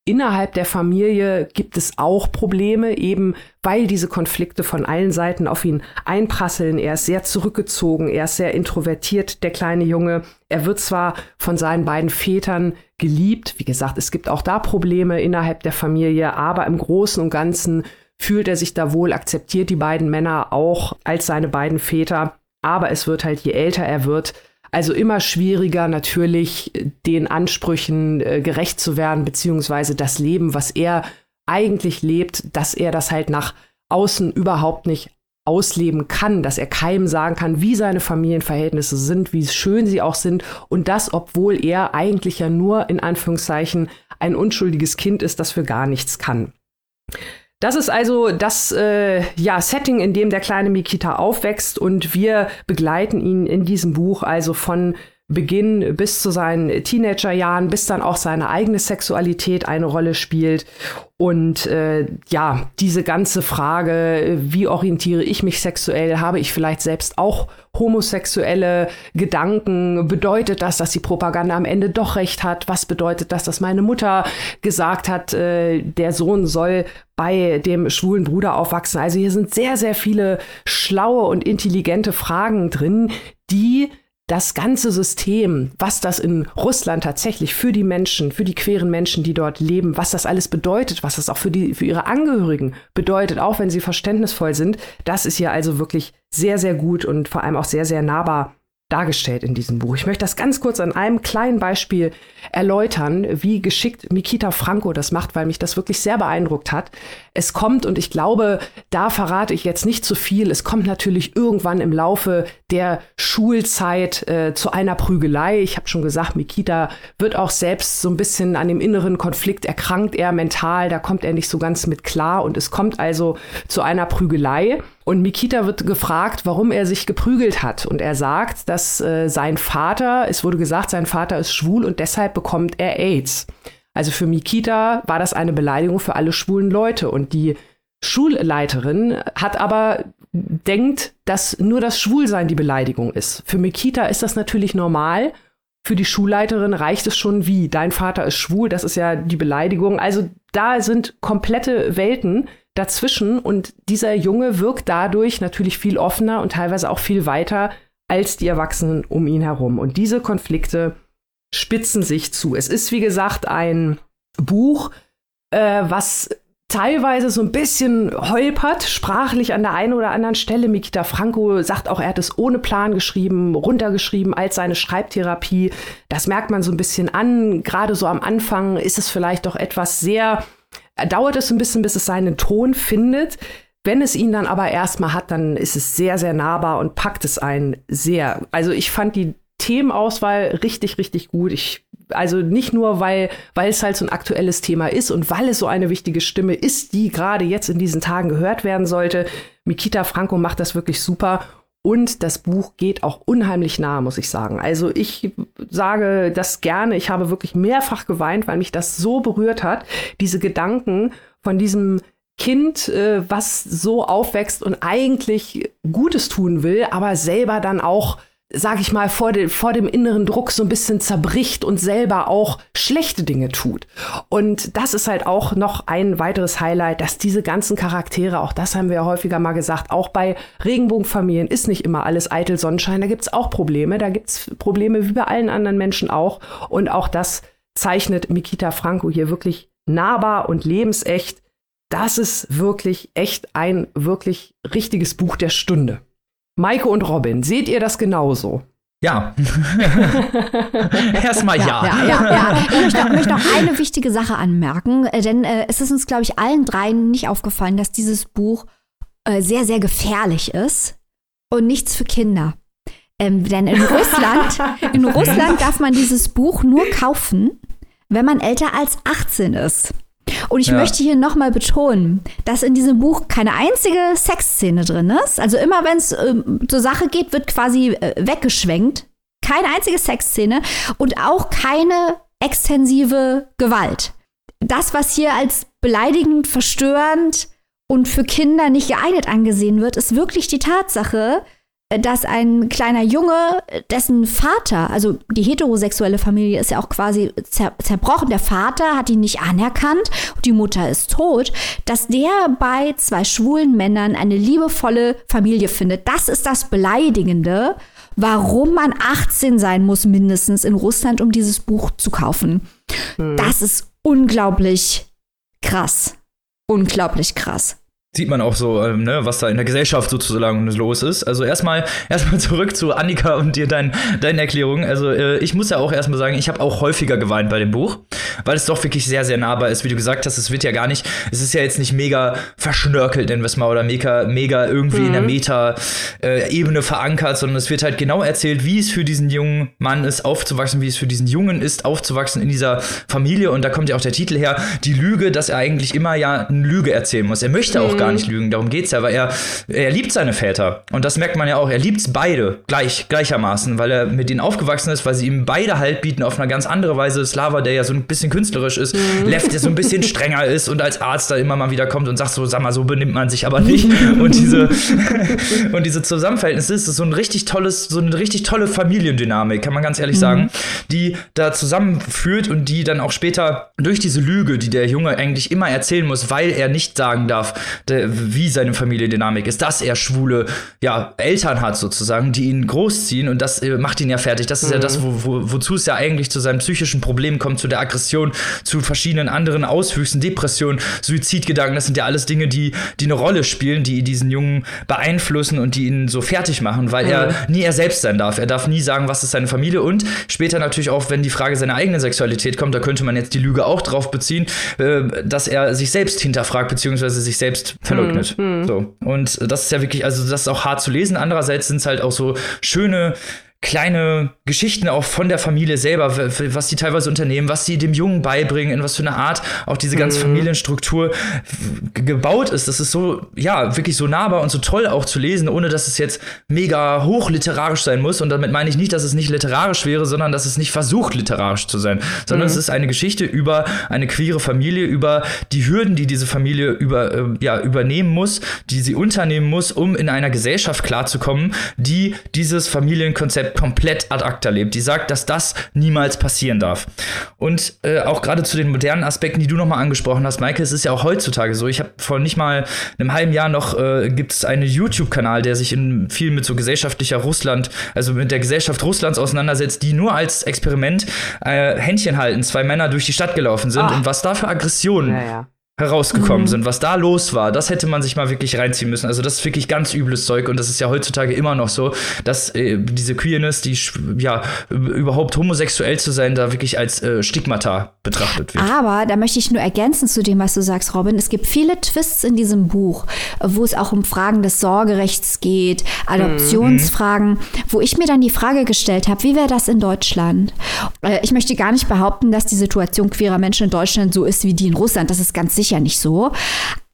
innerhalb der Familie gibt es auch Probleme, eben weil diese Konflikte von allen Seiten auf ihn einprasseln. Er ist sehr zurückgezogen, er ist sehr introvertiert, der kleine Junge. Er wird zwar von seinen beiden Vätern geliebt, wie gesagt, es gibt auch da Probleme innerhalb der Familie, aber im Großen und Ganzen fühlt er sich da wohl, akzeptiert die beiden Männer auch als seine beiden Väter. Aber es wird halt, je älter er wird, also immer schwieriger natürlich, den Ansprüchen äh, gerecht zu werden, beziehungsweise das Leben, was er eigentlich lebt, dass er das halt nach außen überhaupt nicht ausleben kann, dass er keinem sagen kann, wie seine Familienverhältnisse sind, wie schön sie auch sind. Und das, obwohl er eigentlich ja nur, in Anführungszeichen, ein unschuldiges Kind ist, das für gar nichts kann. Das ist also das äh, ja, Setting, in dem der kleine Mikita aufwächst, und wir begleiten ihn in diesem Buch also von Beginn bis zu seinen Teenagerjahren, bis dann auch seine eigene Sexualität eine Rolle spielt. Und äh, ja, diese ganze Frage, wie orientiere ich mich sexuell? Habe ich vielleicht selbst auch homosexuelle Gedanken? Bedeutet das, dass die Propaganda am Ende doch recht hat? Was bedeutet das, dass meine Mutter gesagt hat, äh, der Sohn soll bei dem schwulen Bruder aufwachsen? Also hier sind sehr, sehr viele schlaue und intelligente Fragen drin, die das ganze System, was das in Russland tatsächlich für die Menschen, für die queeren Menschen, die dort leben, was das alles bedeutet, was das auch für die, für ihre Angehörigen bedeutet, auch wenn sie verständnisvoll sind, das ist hier also wirklich sehr, sehr gut und vor allem auch sehr, sehr nahbar dargestellt in diesem Buch. Ich möchte das ganz kurz an einem kleinen Beispiel erläutern, wie geschickt Mikita Franco das macht, weil mich das wirklich sehr beeindruckt hat. Es kommt, und ich glaube, da verrate ich jetzt nicht zu viel, es kommt natürlich irgendwann im Laufe der Schulzeit äh, zu einer Prügelei. Ich habe schon gesagt, Mikita wird auch selbst so ein bisschen an dem inneren Konflikt, erkrankt er mental, da kommt er nicht so ganz mit klar, und es kommt also zu einer Prügelei. Und Mikita wird gefragt, warum er sich geprügelt hat. Und er sagt, dass äh, sein Vater, es wurde gesagt, sein Vater ist schwul und deshalb bekommt er AIDS. Also für Mikita war das eine Beleidigung für alle schwulen Leute. Und die Schulleiterin hat aber denkt, dass nur das Schwulsein die Beleidigung ist. Für Mikita ist das natürlich normal. Für die Schulleiterin reicht es schon, wie, dein Vater ist schwul, das ist ja die Beleidigung. Also da sind komplette Welten dazwischen, und dieser Junge wirkt dadurch natürlich viel offener und teilweise auch viel weiter als die Erwachsenen um ihn herum. Und diese Konflikte spitzen sich zu. Es ist, wie gesagt, ein Buch, äh, was teilweise so ein bisschen holpert, sprachlich an der einen oder anderen Stelle. Mikita Franco sagt auch, er hat es ohne Plan geschrieben, runtergeschrieben als seine Schreibtherapie. Das merkt man so ein bisschen an. Gerade so am Anfang ist es vielleicht doch etwas sehr... Dauert es ein bisschen, bis es seinen Ton findet. Wenn es ihn dann aber erstmal hat, dann ist es sehr, sehr nahbar und packt es einen sehr. Also ich fand die Themenauswahl richtig, richtig gut. Ich, also nicht nur, weil, weil es halt so ein aktuelles Thema ist und weil es so eine wichtige Stimme ist, die gerade jetzt in diesen Tagen gehört werden sollte. Mikita Franco macht das wirklich super. Und das Buch geht auch unheimlich nah, muss ich sagen. Also ich sage das gerne. Ich habe wirklich mehrfach geweint, weil mich das so berührt hat. Diese Gedanken von diesem Kind, äh, was so aufwächst und eigentlich Gutes tun will, aber selber dann auch, sag ich mal, vor, de- vor dem inneren Druck so ein bisschen zerbricht und selber auch schlechte Dinge tut. Und das ist halt auch noch ein weiteres Highlight, dass diese ganzen Charaktere, auch das haben wir ja häufiger mal gesagt, auch bei Regenbogenfamilien ist nicht immer alles eitel Sonnenschein, da gibt's auch Probleme, da gibt's Probleme wie bei allen anderen Menschen auch. Und auch das zeichnet Mikita Franco hier wirklich nahbar und lebensecht. Das ist wirklich echt ein wirklich richtiges Buch der Stunde. Maike und Robin, seht ihr das genauso? Ja. Erstmal ja. Ja, ja, ja, ja. Ich möchte, möchte noch eine wichtige Sache anmerken, denn äh, es ist uns, glaube ich, allen dreien nicht aufgefallen, dass dieses Buch äh, sehr, sehr gefährlich ist und nichts für Kinder. Ähm, denn in Russland, in Russland darf man dieses Buch nur kaufen, wenn man älter als achtzehn ist. Und ich ja. möchte hier nochmal betonen, dass in diesem Buch keine einzige Sexszene drin ist. Also immer, wenn es äh, zur Sache geht, wird quasi äh, weggeschwenkt. Keine einzige Sexszene und auch keine extensive Gewalt. Das, was hier als beleidigend, verstörend und für Kinder nicht geeignet angesehen wird, ist wirklich die Tatsache, dass ein kleiner Junge, dessen Vater, also die heterosexuelle Familie ist ja auch quasi zer- zerbrochen, der Vater hat ihn nicht anerkannt, die Mutter ist tot, dass der bei zwei schwulen Männern eine liebevolle Familie findet. Das ist das Beleidigende, warum man achtzehn sein muss mindestens in Russland, um dieses Buch zu kaufen. Hm. Das ist unglaublich krass. Unglaublich krass. Sieht man auch so, ähm, ne, was da in der Gesellschaft sozusagen los ist. Also erstmal erstmal zurück zu Annika und dir dein, deine Erklärung. Also äh, ich muss ja auch erstmal sagen, ich habe auch häufiger geweint bei dem Buch, weil es doch wirklich sehr, sehr nahbar ist, wie du gesagt hast. Es wird ja gar nicht, es ist ja jetzt nicht mega verschnörkelt, nennen wir es mal, oder mega, mega irgendwie mhm. in der Meta-Ebene äh, verankert, sondern es wird halt genau erzählt, wie es für diesen jungen Mann ist, aufzuwachsen, wie es für diesen Jungen ist, aufzuwachsen in dieser Familie. Und da kommt ja auch der Titel her, die Lüge, dass er eigentlich immer ja eine Lüge erzählen muss. Er möchte auch mhm. gar nicht lügen, darum geht's ja, weil er, er liebt seine Väter und das merkt man ja auch, er liebt beide gleich, gleichermaßen, weil er mit ihnen aufgewachsen ist, weil sie ihm beide Halt bieten auf eine ganz andere Weise. Slava, der ja so ein bisschen künstlerisch ist, mhm. Lev, der so ein bisschen strenger ist und als Arzt da immer mal wieder kommt und sagt so, sag mal, so benimmt man sich aber nicht und diese und diese Zusammenverhältnisse, das ist so ein richtig tolles, so eine richtig tolle Familiendynamik, kann man ganz ehrlich mhm. sagen, die da zusammenführt und die dann auch später durch diese Lüge, die der Junge eigentlich immer erzählen muss, weil er nicht sagen darf, wie seine Familiendynamik ist, dass er schwule ja, Eltern hat sozusagen, die ihn großziehen und das äh, macht ihn ja fertig. Das ist mhm. ja das, wo, wo, wozu es ja eigentlich zu seinem psychischen Problem kommt, zu der Aggression, zu verschiedenen anderen Auswüchsen, Depressionen, Suizidgedanken. Das sind ja alles Dinge, die, die eine Rolle spielen, die diesen Jungen beeinflussen und die ihn so fertig machen, weil mhm. er nie er selbst sein darf. Er darf nie sagen, was ist seine Familie und später natürlich auch, wenn die Frage seiner eigenen Sexualität kommt, da könnte man jetzt die Lüge auch drauf beziehen, äh, dass er sich selbst hinterfragt, beziehungsweise sich selbst verleugnet. Hm, hm. So. Und das ist ja wirklich, also das ist auch hart zu lesen. Andererseits sind es halt auch so schöne kleine Geschichten auch von der Familie selber, was die teilweise unternehmen, was sie dem Jungen beibringen, in was für eine Art auch diese ganze mhm. Familienstruktur g- gebaut ist. Das ist so, ja, wirklich so nahbar und so toll auch zu lesen, ohne dass es jetzt mega hochliterarisch sein muss. Und damit meine ich nicht, dass es nicht literarisch wäre, sondern dass es nicht versucht, literarisch zu sein. Sondern mhm. es ist eine Geschichte über eine queere Familie, über die Hürden, die diese Familie über, äh, ja, übernehmen muss, die sie unternehmen muss, um in einer Gesellschaft klarzukommen, die dieses Familienkonzept komplett ad acta lebt, die sagt, dass das niemals passieren darf. Und äh, auch gerade zu den modernen Aspekten, die du nochmal angesprochen hast, Maike, es ist ja auch heutzutage so, ich habe vor nicht mal einem halben Jahr noch, äh, gibt es einen YouTube-Kanal, der sich in viel mit so gesellschaftlicher Russland, also mit der Gesellschaft Russlands auseinandersetzt, die nur als Experiment äh, Händchen halten, zwei Männer durch die Stadt gelaufen sind. Ach. Und was da für Aggressionen ja, ja. herausgekommen mhm. sind, was da los war, das hätte man sich mal wirklich reinziehen müssen. Also das ist wirklich ganz übles Zeug und das ist ja heutzutage immer noch so, dass äh, diese Queerness, die ja überhaupt homosexuell zu sein, da wirklich als äh, Stigmata betrachtet wird. Aber da möchte ich nur ergänzen zu dem, was du sagst, Robin. Es gibt viele Twists in diesem Buch, wo es auch um Fragen des Sorgerechts geht, Adoptionsfragen, mhm. wo ich mir dann die Frage gestellt habe, wie wäre das in Deutschland? Äh, ich möchte gar nicht behaupten, dass die Situation queerer Menschen in Deutschland so ist wie die in Russland. Das ist ganz sicher ja nicht so.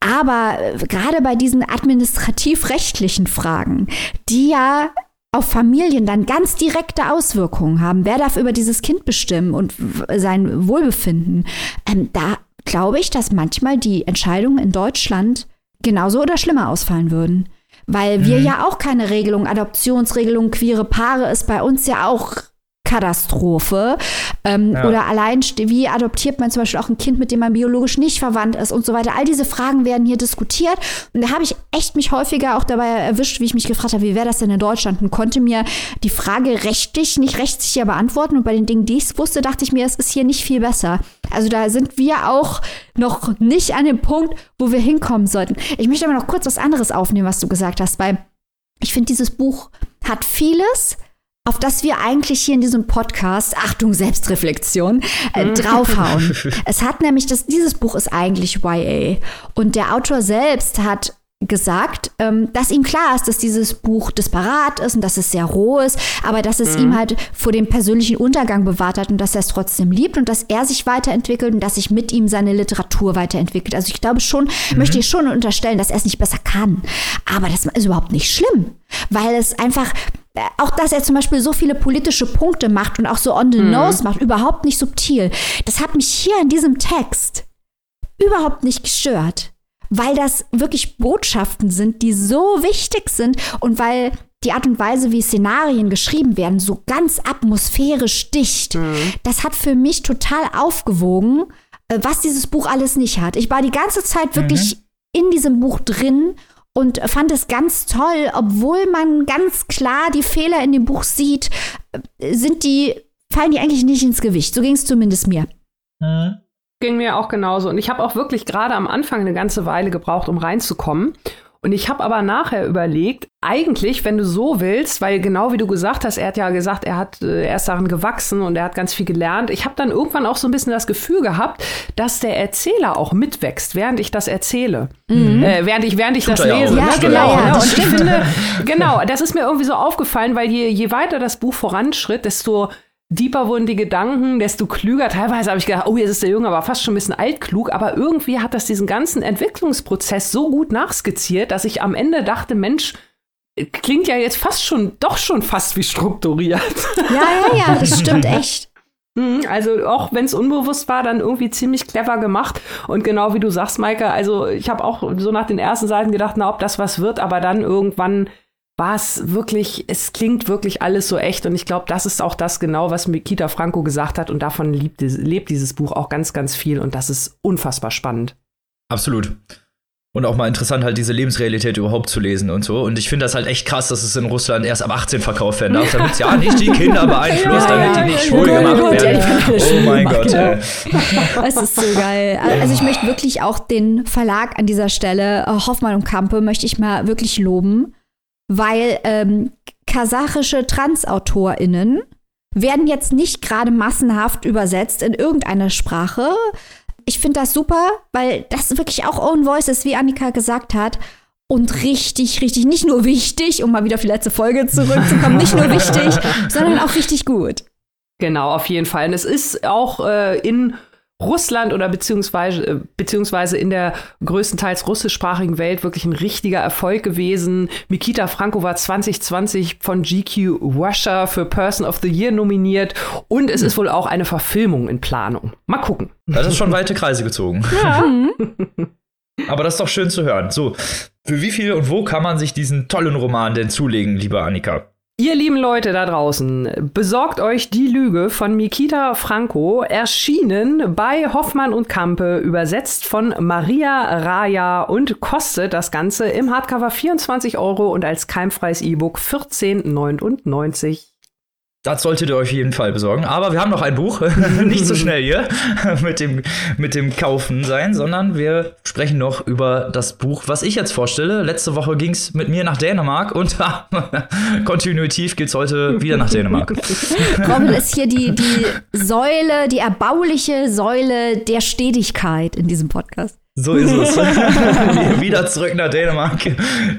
Aber gerade bei diesen administrativ-rechtlichen Fragen, die ja auf Familien dann ganz direkte Auswirkungen haben, wer darf über dieses Kind bestimmen und sein Wohlbefinden, ähm, da glaube ich, dass manchmal die Entscheidungen in Deutschland genauso oder schlimmer ausfallen würden. Weil wir mhm. ja auch keine Regelung, Adoptionsregelung, queere Paare ist bei uns ja auch Katastrophe. Ähm, ja. Oder allein, wie adoptiert man zum Beispiel auch ein Kind, mit dem man biologisch nicht verwandt ist und so weiter. All diese Fragen werden hier diskutiert. Und da habe ich echt mich häufiger auch dabei erwischt, wie ich mich gefragt habe, wie wäre das denn in Deutschland? Und konnte mir die Frage rechtlich, nicht rechtlich ja beantworten. Und bei den Dingen, die ich wusste, dachte ich mir, es ist hier nicht viel besser. Also da sind wir auch noch nicht an dem Punkt, wo wir hinkommen sollten. Ich möchte aber noch kurz was anderes aufnehmen, was du gesagt hast, weil ich finde, dieses Buch hat vieles, auf das wir eigentlich hier in diesem Podcast, Achtung, Selbstreflexion, äh, draufhauen. Es hat nämlich, das, dieses Buch ist eigentlich Y A. Und der Autor selbst hat gesagt, ähm, dass ihm klar ist, dass dieses Buch disparat ist und dass es sehr roh ist, aber dass es mhm. ihm halt vor dem persönlichen Untergang bewahrt hat und dass er es trotzdem liebt und dass er sich weiterentwickelt und dass sich mit ihm seine Literatur weiterentwickelt. Also ich glaube schon, mhm. möchte ich schon unterstellen, dass er es nicht besser kann. Aber das ist überhaupt nicht schlimm, weil es einfach auch, dass er zum Beispiel so viele politische Punkte macht und auch so on the mhm. nose macht, überhaupt nicht subtil. Das hat mich hier in diesem Text überhaupt nicht gestört. weil das wirklich Botschaften sind, die so wichtig sind und weil die Art und Weise, wie Szenarien geschrieben werden, so ganz atmosphärisch dicht, mhm. das hat für mich total aufgewogen, was dieses Buch alles nicht hat. Ich war die ganze Zeit wirklich mhm. in diesem Buch drin und fand es ganz toll, obwohl man ganz klar die Fehler in dem Buch sieht, sind die, fallen die eigentlich nicht ins Gewicht. So ging es zumindest mir. Mhm. Ging mir auch genauso. Und ich habe auch wirklich gerade am Anfang eine ganze Weile gebraucht, um reinzukommen. Und ich habe aber nachher überlegt, eigentlich, wenn du so willst, weil genau wie du gesagt hast, er hat ja gesagt, er hat äh, erst daran gewachsen und er hat ganz viel gelernt. Ich habe dann irgendwann auch so ein bisschen das Gefühl gehabt, dass der Erzähler auch mitwächst, während ich das erzähle. Mhm. Äh, während ich, während ich das lese. Ja, genau. Ja, und ich finde, genau, das ist mir irgendwie so aufgefallen, weil je, je weiter das Buch voranschritt, desto deeper wurden die Gedanken, desto klüger. Teilweise habe ich gedacht, oh, jetzt ist der Junge aber fast schon ein bisschen altklug. Aber irgendwie hat das diesen ganzen Entwicklungsprozess so gut nachskizziert, dass ich am Ende dachte, Mensch, klingt ja jetzt fast schon, doch schon fast wie strukturiert. Ja, ja, ja, das stimmt echt. Also auch wenn es unbewusst war, dann irgendwie ziemlich clever gemacht. Und genau wie du sagst, Maike, also ich habe auch so nach den ersten Seiten gedacht, na, ob das was wird, aber dann irgendwann war es wirklich, es klingt wirklich alles so echt. Und ich glaube, das ist auch das genau, was Mikita Franco gesagt hat. Und davon lebt, lebt dieses Buch auch ganz, ganz viel. Und das ist unfassbar spannend. Absolut. Und auch mal interessant, halt diese Lebensrealität überhaupt zu lesen und so. Und ich finde das halt echt krass, dass es in Russland erst ab achtzehn verkauft werden darf, damit es ja nicht die Kinder beeinflusst, ja, damit die nicht schwul ja, gemacht Gott, werden. Ja, oh mein Gott, ey. Das ist so geil. Also ich möchte wirklich auch den Verlag an dieser Stelle, Hoffmann und Campe, möchte ich mal wirklich loben. Weil ähm, kasachische TransautorInnen werden jetzt nicht gerade massenhaft übersetzt in irgendeine Sprache. Ich finde das super, weil das wirklich auch Own Voice ist, wie Annika gesagt hat. Und richtig, richtig, nicht nur wichtig, um mal wieder auf die letzte Folge zurückzukommen, nicht nur wichtig, sondern auch richtig gut. Genau, auf jeden Fall. Und es ist auch äh, in Russland oder beziehungsweise, beziehungsweise in der größtenteils russischsprachigen Welt wirklich ein richtiger Erfolg gewesen. Mikita Franco war zwanzig zwanzig von G Q Russia für Person of the Year nominiert und es ist wohl auch eine Verfilmung in Planung. Mal gucken. Das ist schon weite Kreise gezogen. Ja. Aber das ist doch schön zu hören. So, für wie viel und wo kann man sich diesen tollen Roman denn zulegen, liebe Annika? Ihr lieben Leute da draußen, besorgt euch Die Lüge von Mikita Franco, erschienen bei Hoffmann und Campe, übersetzt von Maria Raja und kostet das Ganze im Hardcover vierundzwanzig Euro und als keimfreies E-Book vierzehn neunundneunzig. Das solltet ihr euch auf jeden Fall besorgen. Aber wir haben noch ein Buch, nicht so schnell hier mit dem, mit dem Kaufen sein, sondern wir sprechen noch über das Buch, was ich jetzt vorstelle. Letzte Woche ging es mit mir nach Dänemark und kontinuitiv geht es heute wieder nach Dänemark. Rommel ist hier die, die Säule, die erbauliche Säule der Stetigkeit in diesem Podcast. So ist es. Wieder zurück nach Dänemark.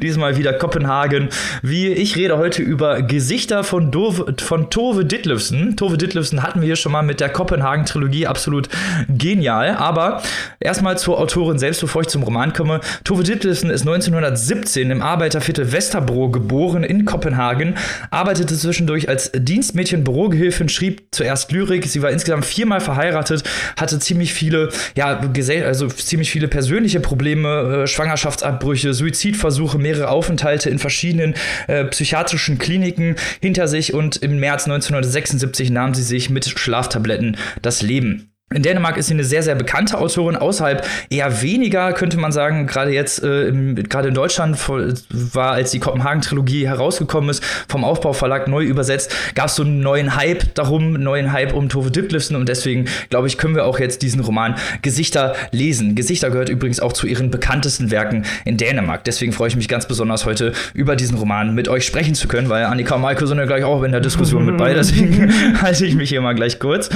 Diesmal wieder Kopenhagen. Wie ich rede heute über Gesichter von, Dove, von Tove Ditlevsen. Tove Ditlevsen hatten wir hier schon mal mit der Kopenhagen-Trilogie. Absolut genial. Aber erstmal zur Autorin selbst, bevor ich zum Roman komme. Tove Ditlevsen ist neunzehnhundertsiebzehn im Arbeiterviertel Vesterbro geboren in Kopenhagen. Arbeitete zwischendurch als Dienstmädchen, Bürogehilfin, schrieb zuerst Lyrik. Sie war insgesamt viermal verheiratet, hatte ziemlich viele, ja, also ziemlich viele persönliche Probleme, äh, Schwangerschaftsabbrüche, Suizidversuche, mehrere Aufenthalte in verschiedenen äh, psychiatrischen Kliniken hinter sich und im März neunzehnhundertsechsundsiebzig nahm sie sich mit Schlaftabletten das Leben. In Dänemark ist sie eine sehr, sehr bekannte Autorin, außerhalb eher weniger, könnte man sagen, gerade jetzt, äh, gerade in Deutschland war, als die Kopenhagen-Trilogie herausgekommen ist, vom Aufbauverlag neu übersetzt, gab es so einen neuen Hype darum, einen neuen Hype um Tove Ditlevsen und deswegen, glaube ich, können wir auch jetzt diesen Roman Gesichter lesen. Gesichter gehört übrigens auch zu ihren bekanntesten Werken in Dänemark, deswegen freue ich mich ganz besonders heute über diesen Roman mit euch sprechen zu können, weil Annika und Maiko sind ja gleich auch in der Diskussion mit bei, deswegen halte ich mich hier mal gleich kurz.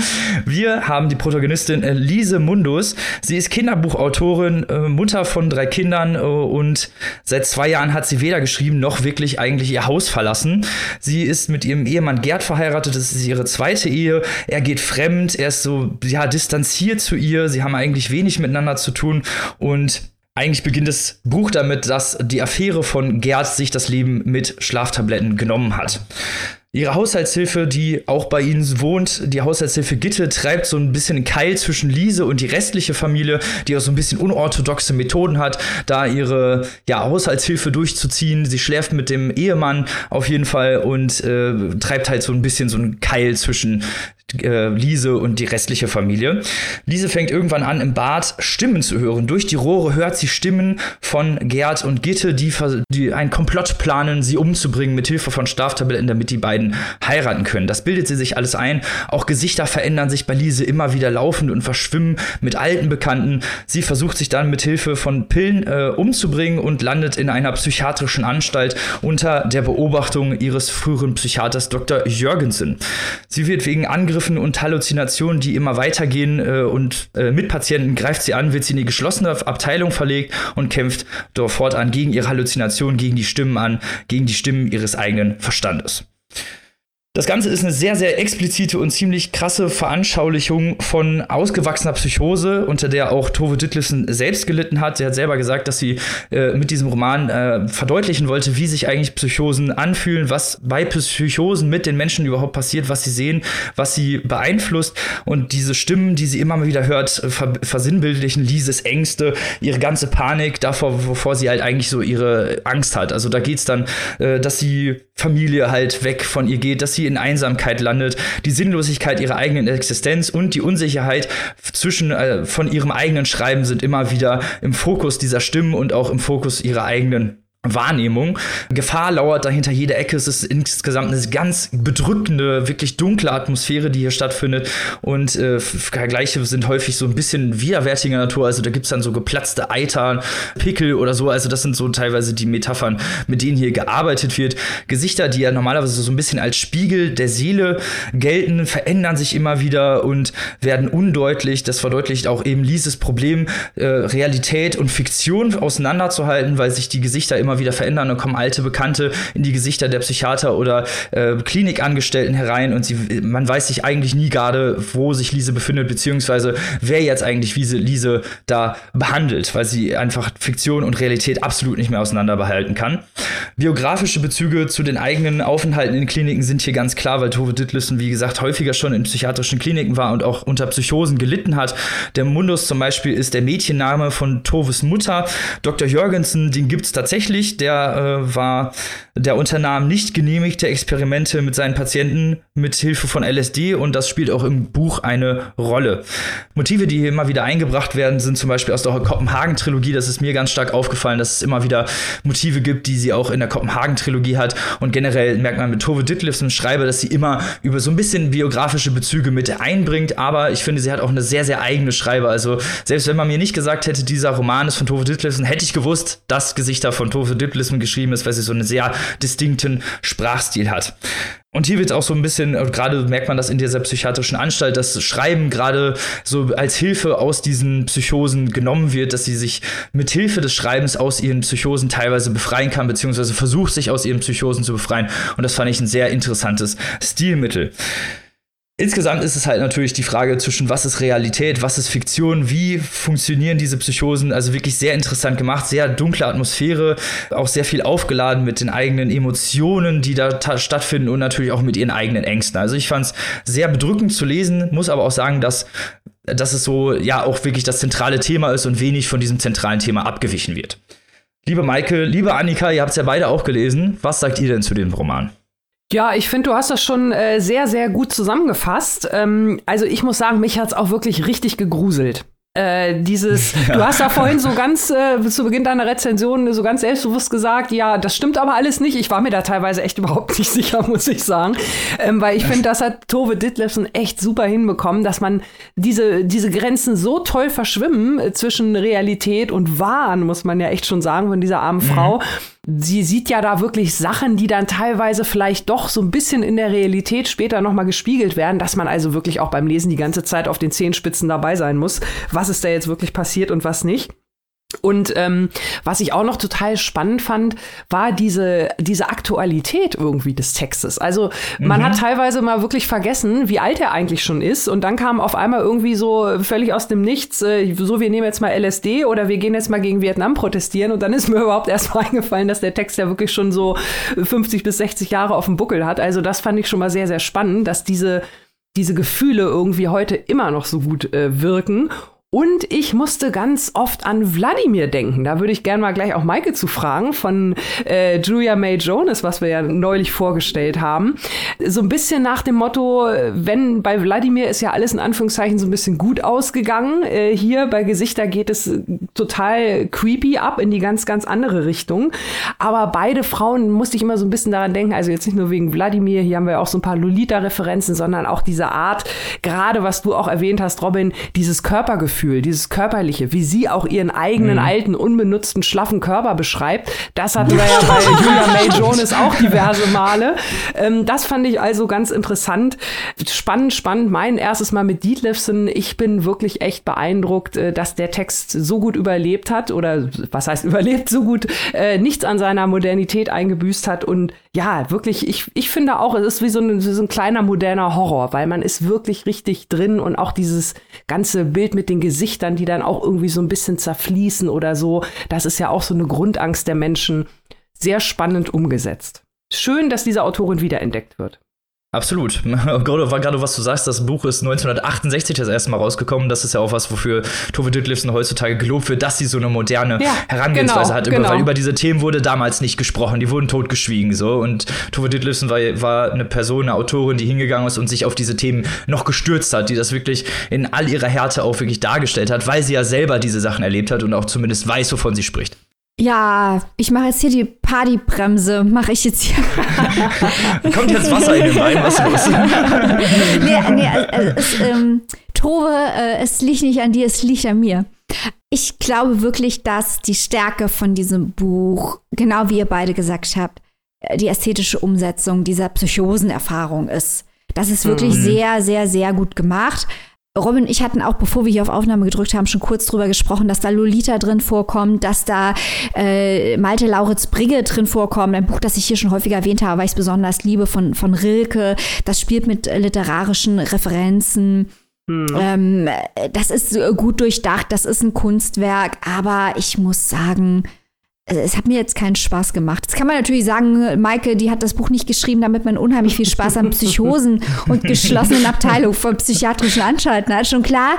Wir haben die Protagonistin Protagonistin Lise Mundus. Sie ist Kinderbuchautorin, äh, Mutter von drei Kindern äh, und seit zwei Jahren hat sie weder geschrieben noch wirklich eigentlich ihr Haus verlassen. Sie ist mit ihrem Ehemann Gerd verheiratet, das ist ihre zweite Ehe. Er geht fremd, er ist so ja, distanziert zu ihr, sie haben eigentlich wenig miteinander zu tun und eigentlich beginnt das Buch damit, dass die Affäre von Gerd sich das Leben mit Schlaftabletten genommen hat. Ihre Haushaltshilfe, die auch bei ihnen wohnt, die Haushaltshilfe Gitte, treibt so ein bisschen einen Keil zwischen Lise und die restliche Familie, die auch so ein bisschen unorthodoxe Methoden hat, da ihre ja, Haushaltshilfe durchzuziehen. Sie schläft mit dem Ehemann auf jeden Fall und äh, treibt halt so ein bisschen so einen Keil zwischen äh, Lise und die restliche Familie. Lise fängt irgendwann an, im Bad Stimmen zu hören. Durch die Rohre hört sie Stimmen von Gerd und Gitte, die, die einen Komplott planen, sie umzubringen mit Hilfe von Straftabletten, damit die beiden heiraten können. Das bildet sie sich alles ein. Auch Gesichter verändern sich bei Lise immer wieder laufend und verschwimmen mit alten Bekannten. Sie versucht sich dann mit Hilfe von Pillen äh, umzubringen und landet in einer psychiatrischen Anstalt unter der Beobachtung ihres früheren Psychiaters Doktor Jörgensen. Sie wird wegen Angriffen und Halluzinationen, die immer weitergehen äh, und äh, mit Patienten greift sie an, wird sie in die geschlossene Abteilung verlegt und kämpft dort fortan gegen ihre Halluzinationen, gegen die Stimmen an, gegen die Stimmen ihres eigenen Verstandes. Das Ganze ist eine sehr, sehr explizite und ziemlich krasse Veranschaulichung von ausgewachsener Psychose, unter der auch Tove Ditlevsen selbst gelitten hat. Sie hat selber gesagt, dass sie äh, mit diesem Roman äh, verdeutlichen wollte, wie sich eigentlich Psychosen anfühlen, was bei Psychosen mit den Menschen überhaupt passiert, was sie sehen, was sie beeinflusst. Und diese Stimmen, die sie immer mal wieder hört, ver- versinnbildlichen Lises Ängste, ihre ganze Panik davor, wovor sie halt eigentlich so ihre Angst hat. Also da geht's dann, äh, dass die Familie halt weg von ihr geht, dass sie in Einsamkeit landet, die Sinnlosigkeit ihrer eigenen Existenz und die Unsicherheit zwischen äh, von ihrem eigenen Schreiben sind immer wieder im Fokus dieser Stimmen und auch im Fokus ihrer eigenen Wahrnehmung. Gefahr lauert dahinter jede Ecke. Es ist insgesamt eine ganz bedrückende, wirklich dunkle Atmosphäre, die hier stattfindet. Und äh, Vergleiche sind häufig so ein bisschen widerwärtiger Natur. Also da gibt's dann so geplatzte Eiter, Pickel oder so. Also das sind so teilweise die Metaphern, mit denen hier gearbeitet wird. Gesichter, die ja normalerweise so ein bisschen als Spiegel der Seele gelten, verändern sich immer wieder und werden undeutlich. Das verdeutlicht auch eben Lises Problem, äh, Realität und Fiktion auseinanderzuhalten, weil sich die Gesichter immer wieder verändern. Da kommen alte Bekannte in die Gesichter der Psychiater oder äh, Klinikangestellten herein und sie, man weiß sich eigentlich nie gerade, wo sich Lise befindet, beziehungsweise wer jetzt eigentlich Lise, Lise da behandelt, weil sie einfach Fiktion und Realität absolut nicht mehr auseinanderbehalten kann. Biografische Bezüge zu den eigenen Aufenthalten in Kliniken sind hier ganz klar, weil Tove Ditlevsen, wie gesagt, häufiger schon in psychiatrischen Kliniken war und auch unter Psychosen gelitten hat. Der Mundus zum Beispiel ist der Mädchenname von Toves Mutter. Doktor Jörgensen, den gibt's tatsächlich. Der äh, war, der unternahm nicht genehmigte Experimente mit seinen Patienten mit Hilfe von L S D und das spielt auch im Buch eine Rolle. Motive, die hier immer wieder eingebracht werden, sind zum Beispiel aus der Kopenhagen-Trilogie. Das ist mir ganz stark aufgefallen, dass es immer wieder Motive gibt, die sie auch in der Kopenhagen-Trilogie hat. Und generell merkt man mit Tove Ditlevsen Schreiber, dass sie immer über so ein bisschen biografische Bezüge mit einbringt. Aber ich finde, sie hat auch eine sehr, sehr eigene Schreiber. Also selbst wenn man mir nicht gesagt hätte, dieser Roman ist von Tove Ditlevsen, hätte ich gewusst, dass Gesichter von Tove für Ditlevsen geschrieben ist, weil sie so einen sehr distinkten Sprachstil hat. Und hier wird auch so ein bisschen, gerade merkt man das in dieser psychiatrischen Anstalt, dass Schreiben gerade so als Hilfe aus diesen Psychosen genommen wird, dass sie sich mit Hilfe des Schreibens aus ihren Psychosen teilweise befreien kann, beziehungsweise versucht, sich aus ihren Psychosen zu befreien. Und das fand ich ein sehr interessantes Stilmittel. Insgesamt ist es halt natürlich die Frage zwischen was ist Realität, was ist Fiktion, wie funktionieren diese Psychosen, also wirklich sehr interessant gemacht, sehr dunkle Atmosphäre, auch sehr viel aufgeladen mit den eigenen Emotionen, die da ta- stattfinden und natürlich auch mit ihren eigenen Ängsten. Also ich fand es sehr bedrückend zu lesen, muss aber auch sagen, dass, dass es so ja auch wirklich das zentrale Thema ist und wenig von diesem zentralen Thema abgewichen wird. Liebe Maike, liebe Annika, ihr habt es ja beide auch gelesen, was sagt ihr denn zu dem Roman? Ja, ich finde, du hast das schon äh, sehr, sehr gut zusammengefasst. Ähm, also ich muss sagen, mich hat's auch wirklich richtig gegruselt. Äh, dieses, ja. Du hast da vorhin so ganz äh, zu Beginn deiner Rezension so ganz selbstbewusst gesagt, ja, das stimmt aber alles nicht. Ich war mir da teilweise echt überhaupt nicht sicher, muss ich sagen. Ähm, weil ich finde, das hat Tove Ditlevsen echt super hinbekommen, dass man diese, diese Grenzen so toll verschwimmen äh, zwischen Realität und Wahn, muss man ja echt schon sagen, von dieser armen mhm. Frau. Sie sieht ja da wirklich Sachen, die dann teilweise vielleicht doch so ein bisschen in der Realität später nochmal gespiegelt werden, dass man also wirklich auch beim Lesen die ganze Zeit auf den Zehenspitzen dabei sein muss, was ist da jetzt wirklich passiert und was nicht. Und ähm, was ich auch noch total spannend fand, war diese diese Aktualität irgendwie des Textes. Also man mhm. hat teilweise mal wirklich vergessen, wie alt er eigentlich schon ist. Und dann kam auf einmal irgendwie so völlig aus dem Nichts, äh, so wir nehmen jetzt mal L S D oder wir gehen jetzt mal gegen Vietnam protestieren. Und dann ist mir überhaupt erst mal eingefallen, dass der Text ja wirklich schon so fünfzig bis sechzig Jahre auf dem Buckel hat. Also das fand ich schon mal sehr, sehr spannend, dass diese, diese Gefühle irgendwie heute immer noch so gut äh, wirken. Und ich musste ganz oft an Wladimir denken. Da würde ich gerne mal gleich auch Maike zu fragen von äh, Julia May Jones, was wir ja neulich vorgestellt haben. So ein bisschen nach dem Motto, wenn bei Wladimir ist ja alles in Anführungszeichen so ein bisschen gut ausgegangen. Äh, hier bei Gesichter geht es total creepy ab in die ganz, ganz andere Richtung. Aber beide Frauen musste ich immer so ein bisschen daran denken. Also jetzt nicht nur wegen Wladimir, hier haben wir auch so ein paar Lolita-Referenzen, sondern auch diese Art, gerade was du auch erwähnt hast, Robin, dieses Körpergefühl, dieses Körperliche, wie sie auch ihren eigenen mhm. alten, unbenutzten, schlaffen Körper beschreibt, das hatten wir ja bei Julia May Jones auch diverse Male. Ähm, das fand ich also ganz interessant. Spannend, spannend. Mein erstes Mal mit Ditlevsen. Ich bin wirklich echt beeindruckt, dass der Text so gut überlebt hat oder was heißt überlebt, so gut äh, nichts an seiner Modernität eingebüßt hat. Und ja, wirklich, ich, ich finde auch, es ist wie so ein, so ein kleiner moderner Horror, weil man ist wirklich richtig drin und auch dieses ganze Bild mit den Gesichtern Gesichtern, die dann auch irgendwie so ein bisschen zerfließen oder so. Das ist ja auch so eine Grundangst der Menschen. Sehr spannend umgesetzt. Schön, dass diese Autorin wiederentdeckt wird. Absolut. Gerade was du sagst, das Buch ist neunzehnhundertachtundsechzig das erste Mal rausgekommen. Das ist ja auch was, wofür Tove Ditlevsen heutzutage gelobt wird, dass sie so eine moderne ja, Herangehensweise genau, hat. Genau. Weil über diese Themen wurde damals nicht gesprochen. Die wurden totgeschwiegen. So. Und Tove Ditlevsen war, war eine Person, eine Autorin, die hingegangen ist und sich auf diese Themen noch gestürzt hat, die das wirklich in all ihrer Härte auch wirklich dargestellt hat, weil sie ja selber diese Sachen erlebt hat und auch zumindest weiß, wovon sie spricht. Ja, ich mache jetzt hier die Partybremse, mache ich jetzt hier. Kommt jetzt Wasser in den Wein, was los? nee, nee, also, es, ähm, Tove, äh, es liegt nicht an dir, es liegt an mir. Ich glaube wirklich, dass die Stärke von diesem Buch, genau wie ihr beide gesagt habt, die ästhetische Umsetzung dieser Psychosenerfahrung ist. Das ist wirklich mhm. sehr, sehr, sehr gut gemacht. Robin und ich hatten auch, bevor wir hier auf Aufnahme gedrückt haben, schon kurz drüber gesprochen, dass da Lolita drin vorkommt, dass da äh, Malte Lauritz-Brigge drin vorkommt, ein Buch, das ich hier schon häufiger erwähnt habe, weil ich es besonders liebe, von, von Rilke. Das spielt mit literarischen Referenzen. Mhm. Ähm, das ist gut durchdacht, das ist ein Kunstwerk, aber ich muss sagen, es hat mir jetzt keinen Spaß gemacht. Jetzt kann man natürlich sagen, Maike, die hat das Buch nicht geschrieben, damit man unheimlich viel Spaß an Psychosen und geschlossenen Abteilungen von psychiatrischen Anstalten hat, schon klar.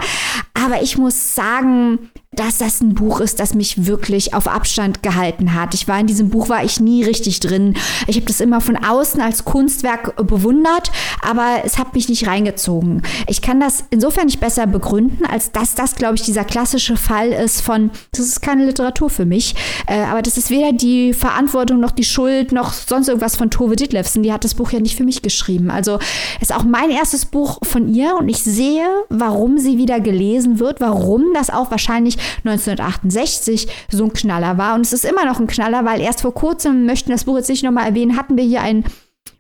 Aber ich muss sagen, dass das ein Buch ist, das mich wirklich auf Abstand gehalten hat. Ich war in diesem Buch, war ich nie richtig drin. Ich habe das immer von außen als Kunstwerk bewundert, aber es hat mich nicht reingezogen. Ich kann das insofern nicht besser begründen, als dass das, glaube ich, dieser klassische Fall ist von, das ist keine Literatur für mich, äh, aber das ist weder die Verantwortung noch die Schuld noch sonst irgendwas von Tove Ditlevsen. Die hat das Buch ja nicht für mich geschrieben. Also es ist auch mein erstes Buch von ihr und ich sehe, warum sie wieder gelesen wird, warum das auch wahrscheinlich neunzehnhundertachtundsechzig so ein Knaller war. Und es ist immer noch ein Knaller, weil erst vor kurzem, möchten das Buch jetzt nicht nochmal erwähnen, hatten wir hier ein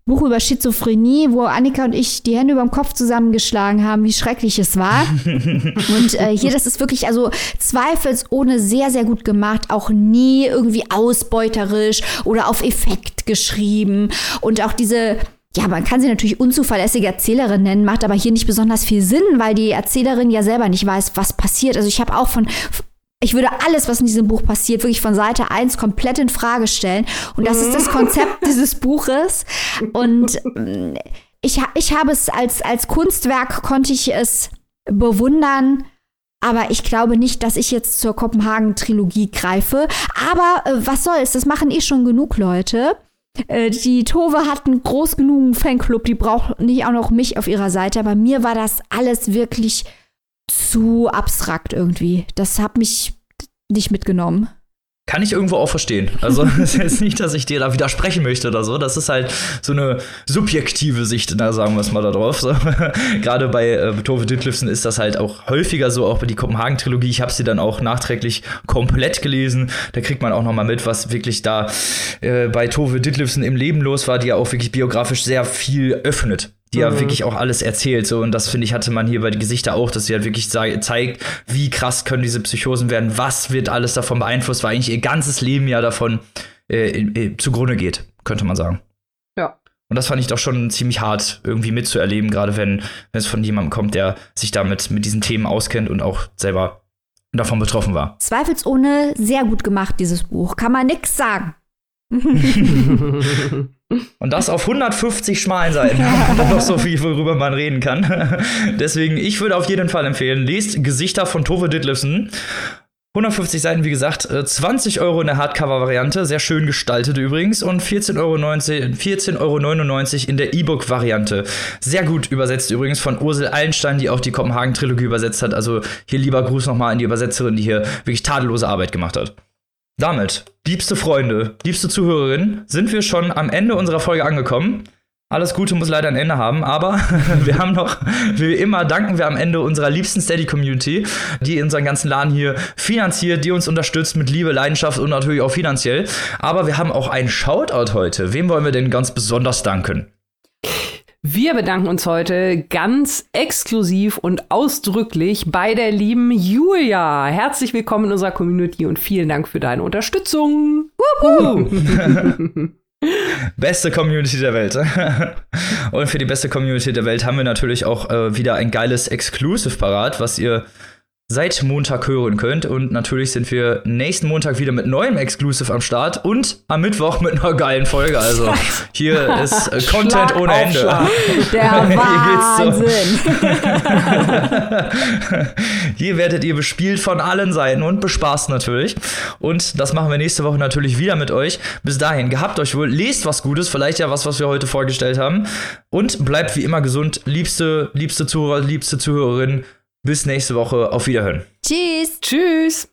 Buch über Schizophrenie, wo Annika und ich die Hände über dem Kopf zusammengeschlagen haben, wie schrecklich es war. Und äh, hier, das ist wirklich also zweifelsohne sehr, sehr gut gemacht, auch nie irgendwie ausbeuterisch oder auf Effekt geschrieben. Und auch diese... Ja, man kann sie natürlich unzuverlässige Erzählerin nennen, macht aber hier nicht besonders viel Sinn, weil die Erzählerin ja selber nicht weiß, was passiert. Also ich habe auch von, ich würde alles, was in diesem Buch passiert, wirklich von Seite eins komplett in Frage stellen. Und das ist das Konzept dieses Buches. Und ich, ich habe es als, als Kunstwerk, konnte ich es bewundern. Aber ich glaube nicht, dass ich jetzt zur Kopenhagen-Trilogie greife. Aber äh, was soll's, das machen eh schon genug Leute. Die Tove hat einen groß genug Fanclub, die braucht nicht auch noch mich auf ihrer Seite, aber mir war das alles wirklich zu abstrakt irgendwie. Das hat mich nicht mitgenommen. Kann ich irgendwo auch verstehen. Also es ist nicht, dass ich dir da widersprechen möchte oder so. Das ist halt so eine subjektive Sicht, da sagen wir es mal da drauf. So. Gerade bei äh, Tove Ditlevsen ist das halt auch häufiger so, auch bei die Kopenhagen-Trilogie. Ich habe sie dann auch nachträglich komplett gelesen. Da kriegt man auch noch mal mit, was wirklich da äh, bei Tove Ditlevsen im Leben los war, die ja auch wirklich biografisch sehr viel öffnet. die ja mhm. wirklich auch alles erzählt. So. Und das, finde ich, hatte man hier bei die Gesichter auch, dass sie halt wirklich ze- zeigt, wie krass können diese Psychosen werden, was wird alles davon beeinflusst, weil eigentlich ihr ganzes Leben ja davon äh, äh, zugrunde geht, könnte man sagen. Ja. Und das fand ich doch schon ziemlich hart, irgendwie mitzuerleben, gerade wenn, wenn es von jemandem kommt, der sich damit mit diesen Themen auskennt und auch selber davon betroffen war. Zweifelsohne sehr gut gemacht, dieses Buch. Kann man nix sagen. Und das auf hundertfünfzig schmalen Seiten. Und noch so viel, worüber man reden kann. Deswegen, ich würde auf jeden Fall empfehlen, lest Gesichter von Tove Ditlevsen. hundertfünfzig Seiten, wie gesagt, zwanzig Euro in der Hardcover-Variante, sehr schön gestaltet übrigens, und vierzehn Euro neunundneunzig in der E-Book-Variante. Sehr gut übersetzt übrigens von Ursel Allenstein, die auch die Kopenhagen-Trilogie übersetzt hat. Also hier lieber Gruß nochmal an die Übersetzerin, die hier wirklich tadellose Arbeit gemacht hat. Damit, liebste Freunde, liebste Zuhörerinnen, sind wir schon am Ende unserer Folge angekommen. Alles Gute muss leider ein Ende haben, aber wir haben noch, wie immer, danken wir am Ende unserer liebsten Steady-Community, die unseren ganzen Laden hier finanziert, die uns unterstützt mit Liebe, Leidenschaft und natürlich auch finanziell. Aber wir haben auch einen Shoutout heute. Wem wollen wir denn ganz besonders danken? Wir bedanken uns heute ganz exklusiv und ausdrücklich bei der lieben Julia. Herzlich willkommen in unserer Community und vielen Dank für deine Unterstützung. Wuhu! Beste Community der Welt. Und für die beste Community der Welt haben wir natürlich auch äh, wieder ein geiles Exclusive parat, was ihr seit Montag hören könnt. Und natürlich sind wir nächsten Montag wieder mit neuem Exclusive am Start und am Mittwoch mit einer geilen Folge. Also hier ist äh, Content Schlag ohne Ende. Schlag. Der Wahnsinn. Hier werdet ihr bespielt von allen Seiten und bespaßt natürlich. Und das machen wir nächste Woche natürlich wieder mit euch. Bis dahin, gehabt euch wohl, lest was Gutes, vielleicht ja was, was wir heute vorgestellt haben. Und bleibt wie immer gesund, liebste, liebste Zuhörer, liebste Zuhörerinnen. Bis nächste Woche. Auf Wiederhören. Tschüss. Tschüss.